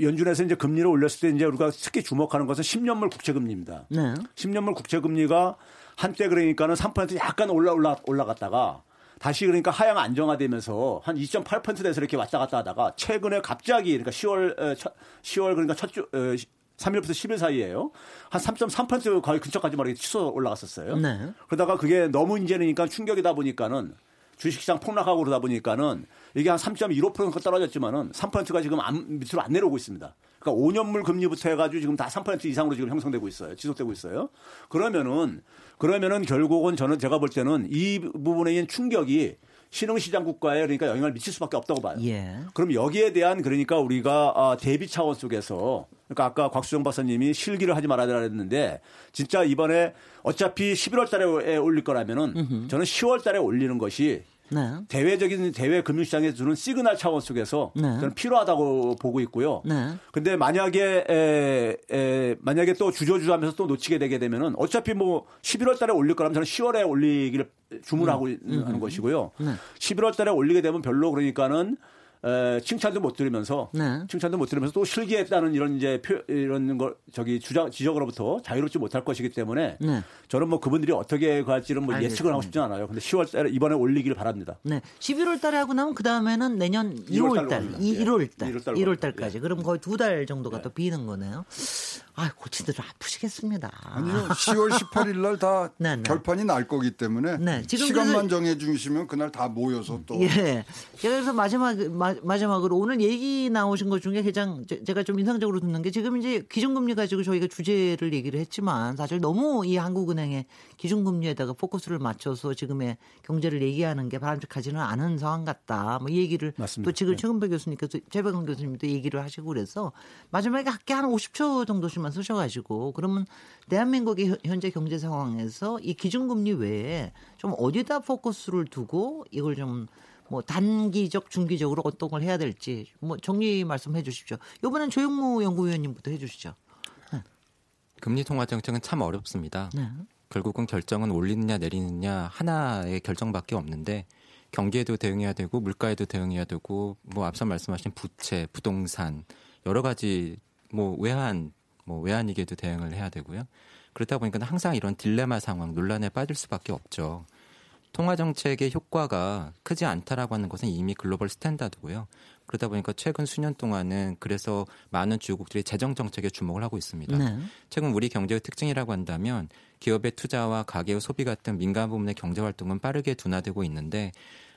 연준에서 이제 금리를 올렸을 때 이제 우리가 특히 주목하는 것은 10년물 국채금리입니다. 네. 10년물 국채금리가 한때 그러니까는 3% 약간 올라갔다가 다시 그러니까 하향 안정화되면서 한 2.8%대에서 이렇게 왔다 갔다 하다가 최근에 갑자기 그러니까 10월 그러니까 첫 주 3일부터 10일 사이에요. 한 3.3% 거의 근처까지 말이죠. 치솟아 올라갔었어요. 네. 그러다가 그게 너무 이제니까 충격이다 보니까는 주식시장 폭락하고 그러다 보니까는 이게 한 3.15% 떨어졌지만은 3%가 지금 밑으로 안 내려오고 있습니다. 그러니까 5년물 금리부터 해가지고 지금 다 3% 이상으로 지금 형성되고 있어요. 지속되고 있어요. 그러면은 결국은 저는 제가 볼 때는 이 부분에 있는 충격이 신흥시장 국가에 그러니까 영향을 미칠 수밖에 없다고 봐요. 예. 그럼 여기에 대한 그러니까 우리가 대비 차원 속에서 그러니까 아까 곽수정 박사님이 실기를 하지 말아야 했는데 진짜 이번에 어차피 11월 달에 올릴 거라면은 저는 10월 달에 올리는 것이 네. 대외 금융시장에 주는 시그널 차원 속에서 네. 저는 필요하다고 보고 있고요. 그런데 네. 만약에 또 주저하면서 또 놓치게 되게 되면은 어차피 뭐 11월 달에 올릴 거라면 저는 10월에 올리기를 주문하고 하는 것이고요. 네. 11월 달에 올리게 되면 별로 그러니까는 칭찬도 못 들으면서 또 실기했다는 이런 이제 이런 걸 저기 지적으로부터 자유롭지 못할 것이기 때문에 네. 저는 뭐 그분들이 어떻게 갈지는 뭐 예측을 하고 싶지 않아요. 근데 10월달에 이번에 올리기를 바랍니다. 네, 11월달에 하고 나면 그 다음에는 내년 1월달까지. 예. 그럼 거의 두 달 정도가 예. 또 비는 거네요. 아, 고치들 아프시겠습니다. 아니요, 10월 18일날 다 네. 결판이 날 거기 때문에 네. 지금 시간만 정해 주시면 그날 다 모여서 또. 예, 제가 그래서 마지막 마지막으로 오늘 얘기 나오신 것 중에 가장 제가 좀 인상적으로 듣는 게 지금 이제 기준금리 가지고 저희가 주제를 얘기를 했지만 사실 너무 이 한국은행의 기준금리에다가 포커스를 맞춰서 지금의 경제를 얘기하는 게 바람직하지는 않은 상황 같다. 뭐 이 얘기를 맞습니다. 또 지금 네. 최근배 교수님께서 최백원 교수님도 얘기를 하시고 그래서 마지막에 한 50초 정도씩만 쓰셔가지고 그러면 대한민국의 현재 경제 상황에서 이 기준금리 외에 좀 어디다 포커스를 두고 이걸 좀 뭐 단기적, 중기적으로 어떤 걸 해야 될지 뭐 정리 말씀해 주십시오. 이번엔 조영무 연구위원님부터 해 주시죠. 네. 금리 통화 정책은 참 어렵습니다. 네. 결국은 결정은 올리느냐 내리느냐 하나의 결정밖에 없는데 경기에도 대응해야 되고 물가에도 대응해야 되고 뭐 앞서 말씀하신 부채, 부동산 여러 가지 뭐 외환위기에도 대응을 해야 되고요. 그렇다 보니까 항상 이런 딜레마 상황, 논란에 빠질 수밖에 없죠. 통화정책의 효과가 크지 않다라고 하는 것은 이미 글로벌 스탠다드고요. 그러다 보니까 최근 수년 동안은 그래서 많은 주요국들이 재정정책에 주목을 하고 있습니다. 네. 최근 우리 경제의 특징이라고 한다면 기업의 투자와 가계의 소비 같은 민간 부문의 경제활동은 빠르게 둔화되고 있는데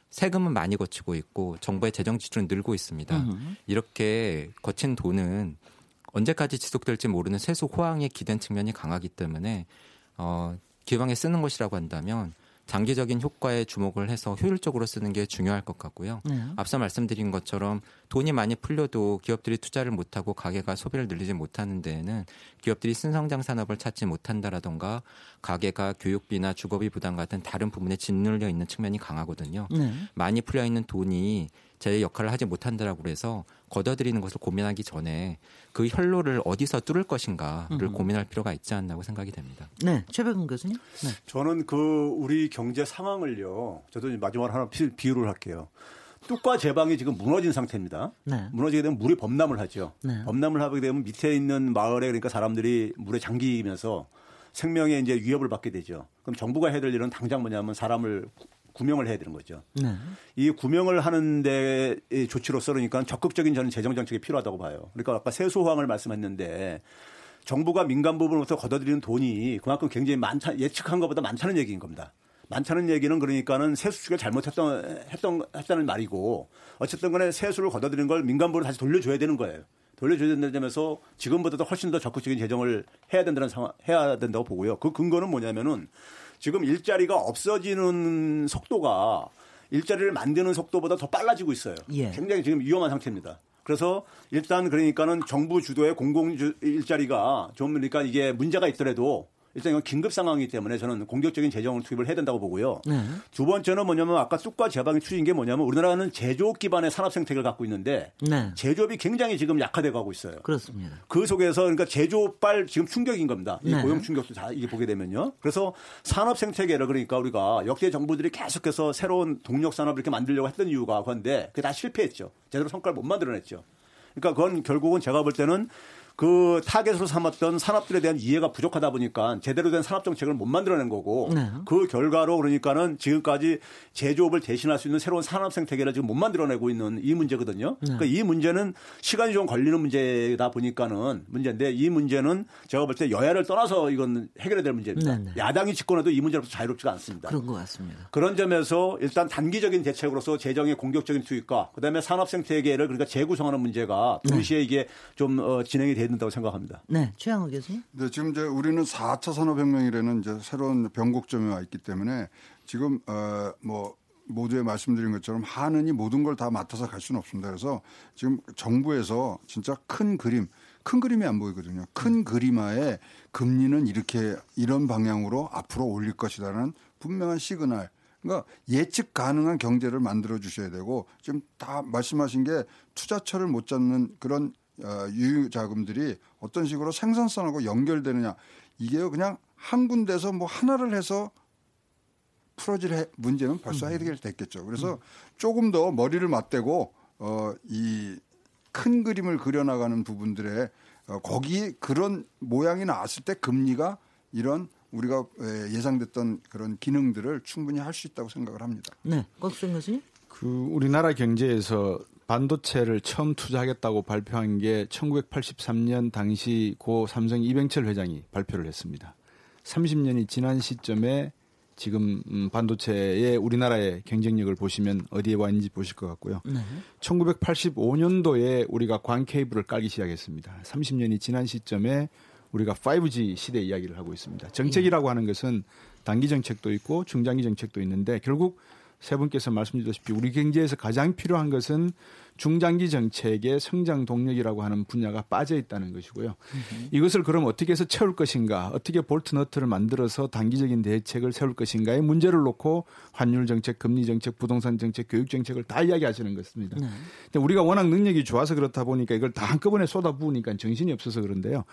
세금은 많이 거치고 있고 정부의 재정지출은 늘고 있습니다. 이렇게 거친 돈은 언제까지 지속될지 모르는 세수 호황에 기댄 측면이 강하기 때문에 기왕에 쓰는 것이라고 한다면 장기적인 효과에 주목을 해서 효율적으로 쓰는 게 중요할 것 같고요. 네. 앞서 말씀드린 것처럼 돈이 많이 풀려도 기업들이 투자를 못하고 가계가 소비를 늘리지 못하는 데에는 기업들이 신성장 산업을 찾지 못한다라든가 가계가 교육비나 주거비 부담 같은 다른 부분에 짓눌려 있는 측면이 강하거든요. 네. 많이 풀려 있는 돈이 제 역할을 하지 못한다라고 해서 걷어들이는 것을 고민하기 전에 그 혈로를 어디서 뚫을 것인가를 고민할 필요가 있지 않나고 생각이 됩니다. 네, 최백은 교수님. 네. 저는 우리 경제 상황을요. 저도 마지막으로 하나 비유를 할게요. 뚝과 제방이 지금 무너진 상태입니다. 네. 무너지게 되면 물이 범람을 하죠. 네. 범람을 하게 되면 밑에 있는 마을에 그러니까 사람들이 물에 잠기면서 생명의 이제 위협을 받게 되죠. 그럼 정부가 해야 될 일은 당장 뭐냐면 사람을 구명을 해야 되는 거죠. 네. 이 구명을 하는 데 조치로서 그러니까 적극적인 저는 재정정책이 필요하다고 봐요. 그러니까 아까 세수호황을 말씀했는데 정부가 민간 부분으로부터 걷어들이는 돈이 그만큼 굉장히 예측한 것보다 많다는 얘기인 겁니다. 많다는 얘기는 그러니까는 세수 축을 잘못했다는 말이고 어쨌든 간에 세수를 걷어들인 걸 민간부로 다시 돌려줘야 되는 거예요. 돌려줘야 된다면서 지금보다도 훨씬 더 적극적인 재정을 해야 된다고 보고요. 그 근거는 뭐냐면은 지금 일자리가 없어지는 속도가 일자리를 만드는 속도보다 더 빨라지고 있어요. 예. 굉장히 지금 위험한 상태입니다. 그래서 일단 그러니까는 정부 주도의 공공 일자리가 좀 그러니까 이게 문제가 있더라도 일단 이건 긴급 상황이기 때문에 저는 공격적인 재정을 투입을 해야 된다고 보고요. 네. 두 번째는 뭐냐면 아까 쑥과 제방이 추진 게 뭐냐면 우리나라는 제조업 기반의 산업 생태계를 갖고 있는데 네. 제조업이 굉장히 지금 약화되고 하고 있어요. 그렇습니다. 그 속에서 그러니까 제조업발 지금 충격인 겁니다. 네. 이 고용 충격도 다 이게 보게 되면요. 그래서 산업 생태계를 그러니까 우리가 역대 정부들이 계속해서 새로운 동력 산업을 이렇게 만들려고 했던 이유가 그런데 그게 다 실패했죠. 제대로 성과를 못 만들어냈죠. 그러니까 그건 결국은 제가 볼 때는 그 타겟으로 삼았던 산업들에 대한 이해가 부족하다 보니까 제대로 된 산업 정책을 못 만들어낸 거고 네. 그 결과로 그러니까는 지금까지 제조업을 대신할 수 있는 새로운 산업 생태계를 지금 못 만들어내고 있는 이 문제거든요. 네. 그러니까 이 문제는 시간이 좀 걸리는 문제다 보니까는 문제인데 이 문제는 제가 볼 때 여야를 떠나서 이건 해결해야 될 문제입니다. 네. 야당이 집권해도 이 문제로부터 자유롭지가 않습니다. 그런 것 같습니다. 그런 점에서 일단 단기적인 대책으로서 재정의 공격적인 투입과 그다음에 산업 생태계를 그러니까 재구성하는 문제가 동시에 네. 이게 좀 진행이 되는 된다고 생각합니다. 네, 최양욱 교수님. 네, 지금 이제 우리는 4차 산업혁명이라는 이제 새로운 변곡점이 와 있기 때문에 지금 모두에 말씀드린 것처럼 한은이 모든 걸 다 맡아서 갈 수는 없습니다. 그래서 지금 정부에서 진짜 큰 그림이 안 보이거든요. 큰 그림하에 금리는 이런 방향으로 앞으로 올릴 것이라는 분명한 시그널. 그러니까 예측 가능한 경제를 만들어 주셔야 되고 지금 다 말씀하신 게 투자처를 못 잡는 그런 유유자금들이 어떤 식으로 생산성하고 연결되느냐. 이게 그냥 한 군데서 뭐 하나를 해서 풀어질 문제는 벌써 해결됐겠죠. 그래서 조금 더 머리를 맞대고 이 큰 그림을 그려나가는 부분들에 거기에 그런 모양이 나왔을 때 금리가 이런 우리가 예상됐던 그런 기능들을 충분히 할 수 있다고 생각을 합니다. 네, 곽수정 교수님. 우리나라 경제에서 반도체를 처음 투자하겠다고 발표한 게 1983년 당시 고 삼성 이병철 회장이 발표를 했습니다. 30년이 지난 시점에 지금 반도체의 우리나라의 경쟁력을 보시면 어디에 와 있는지 보실 것 같고요. 네. 1985년도에 우리가 광 케이블을 깔기 시작했습니다. 30년이 지난 시점에 우리가 5G 시대 이야기를 하고 있습니다. 정책이라고 하는 것은 단기 정책도 있고 중장기 정책도 있는데 결국 세 분께서 말씀드렸다시피 우리 경제에서 가장 필요한 것은 중장기 정책의 성장 동력이라고 하는 분야가 빠져 있다는 것이고요. 이것을 그럼 어떻게 해서 채울 것인가, 어떻게 볼트너트를 만들어서 단기적인 대책을 세울 것인가의 문제를 놓고 환율 정책, 금리 정책, 부동산 정책, 교육 정책을 다 이야기하시는 것입니다. 네. 근데 우리가 워낙 능력이 좋아서 그렇다 보니까 이걸 다 한꺼번에 쏟아부으니까 정신이 없어서 그런데요.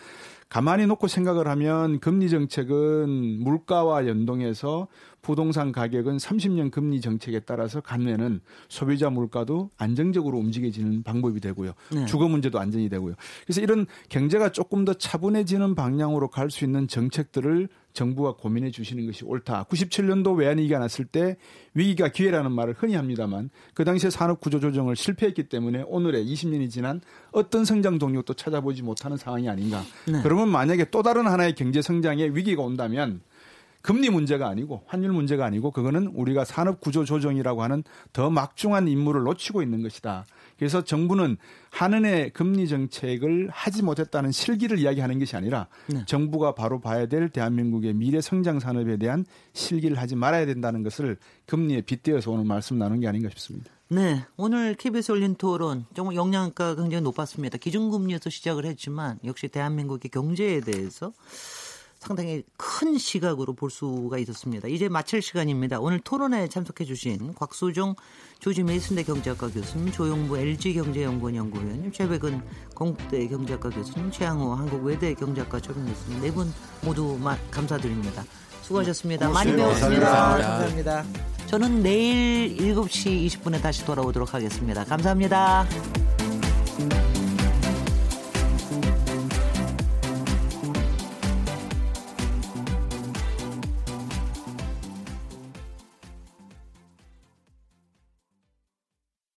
가만히 놓고 생각을 하면 금리 정책은 물가와 연동해서 부동산 가격은 30년 금리 정책에 따라서 가면은 소비자 물가도 안정적으로 움직여지는 방법이 되고요. 네. 주거 문제도 안정이 되고요. 그래서 이런 경제가 조금 더 차분해지는 방향으로 갈 수 있는 정책들을 정부가 고민해 주시는 것이 옳다. 97년도 외환위기가 났을 때 위기가 기회라는 말을 흔히 합니다만 그 당시에 산업구조 조정을 실패했기 때문에 오늘의 20년이 지난 어떤 성장 동력도 찾아보지 못하는 상황이 아닌가. 네. 그러면 만약에 또 다른 하나의 경제 성장의 위기가 온다면 금리 문제가 아니고 환율 문제가 아니고 그거는 우리가 산업구조 조정이라고 하는 더 막중한 임무를 놓치고 있는 것이다. 그래서 정부는 한은의 금리 정책을 하지 못했다는 실기를 이야기하는 것이 아니라 네. 정부가 바로 봐야 될 대한민국의 미래 성장 산업에 대한 실기를 하지 말아야 된다는 것을 금리에 빗대어서 오늘 말씀 나눈 게 아닌가 싶습니다. 네, 오늘 KBS 열린 토론 정말 영향가가 굉장히 높았습니다. 기준금리에서 시작을 했지만 역시 대한민국의 경제에 대해서 상당히 큰 시각으로 볼 수가 있었습니다. 이제 마칠 시간입니다. 오늘 토론에 참석해 주신 곽수종 조지메이슨 대 경제학과 교수님, 조용부 LG경제연구원 연구위원님, 최백은 건국대 경제학과 교수님, 최양호 한국외대 경제학과 초빙 교수님 네 분 모두 감사드립니다. 수고하셨습니다. 많이 배웠습니다. 감사합니다. 저는 내일 7시 20분에 다시 돌아오도록 하겠습니다. 감사합니다.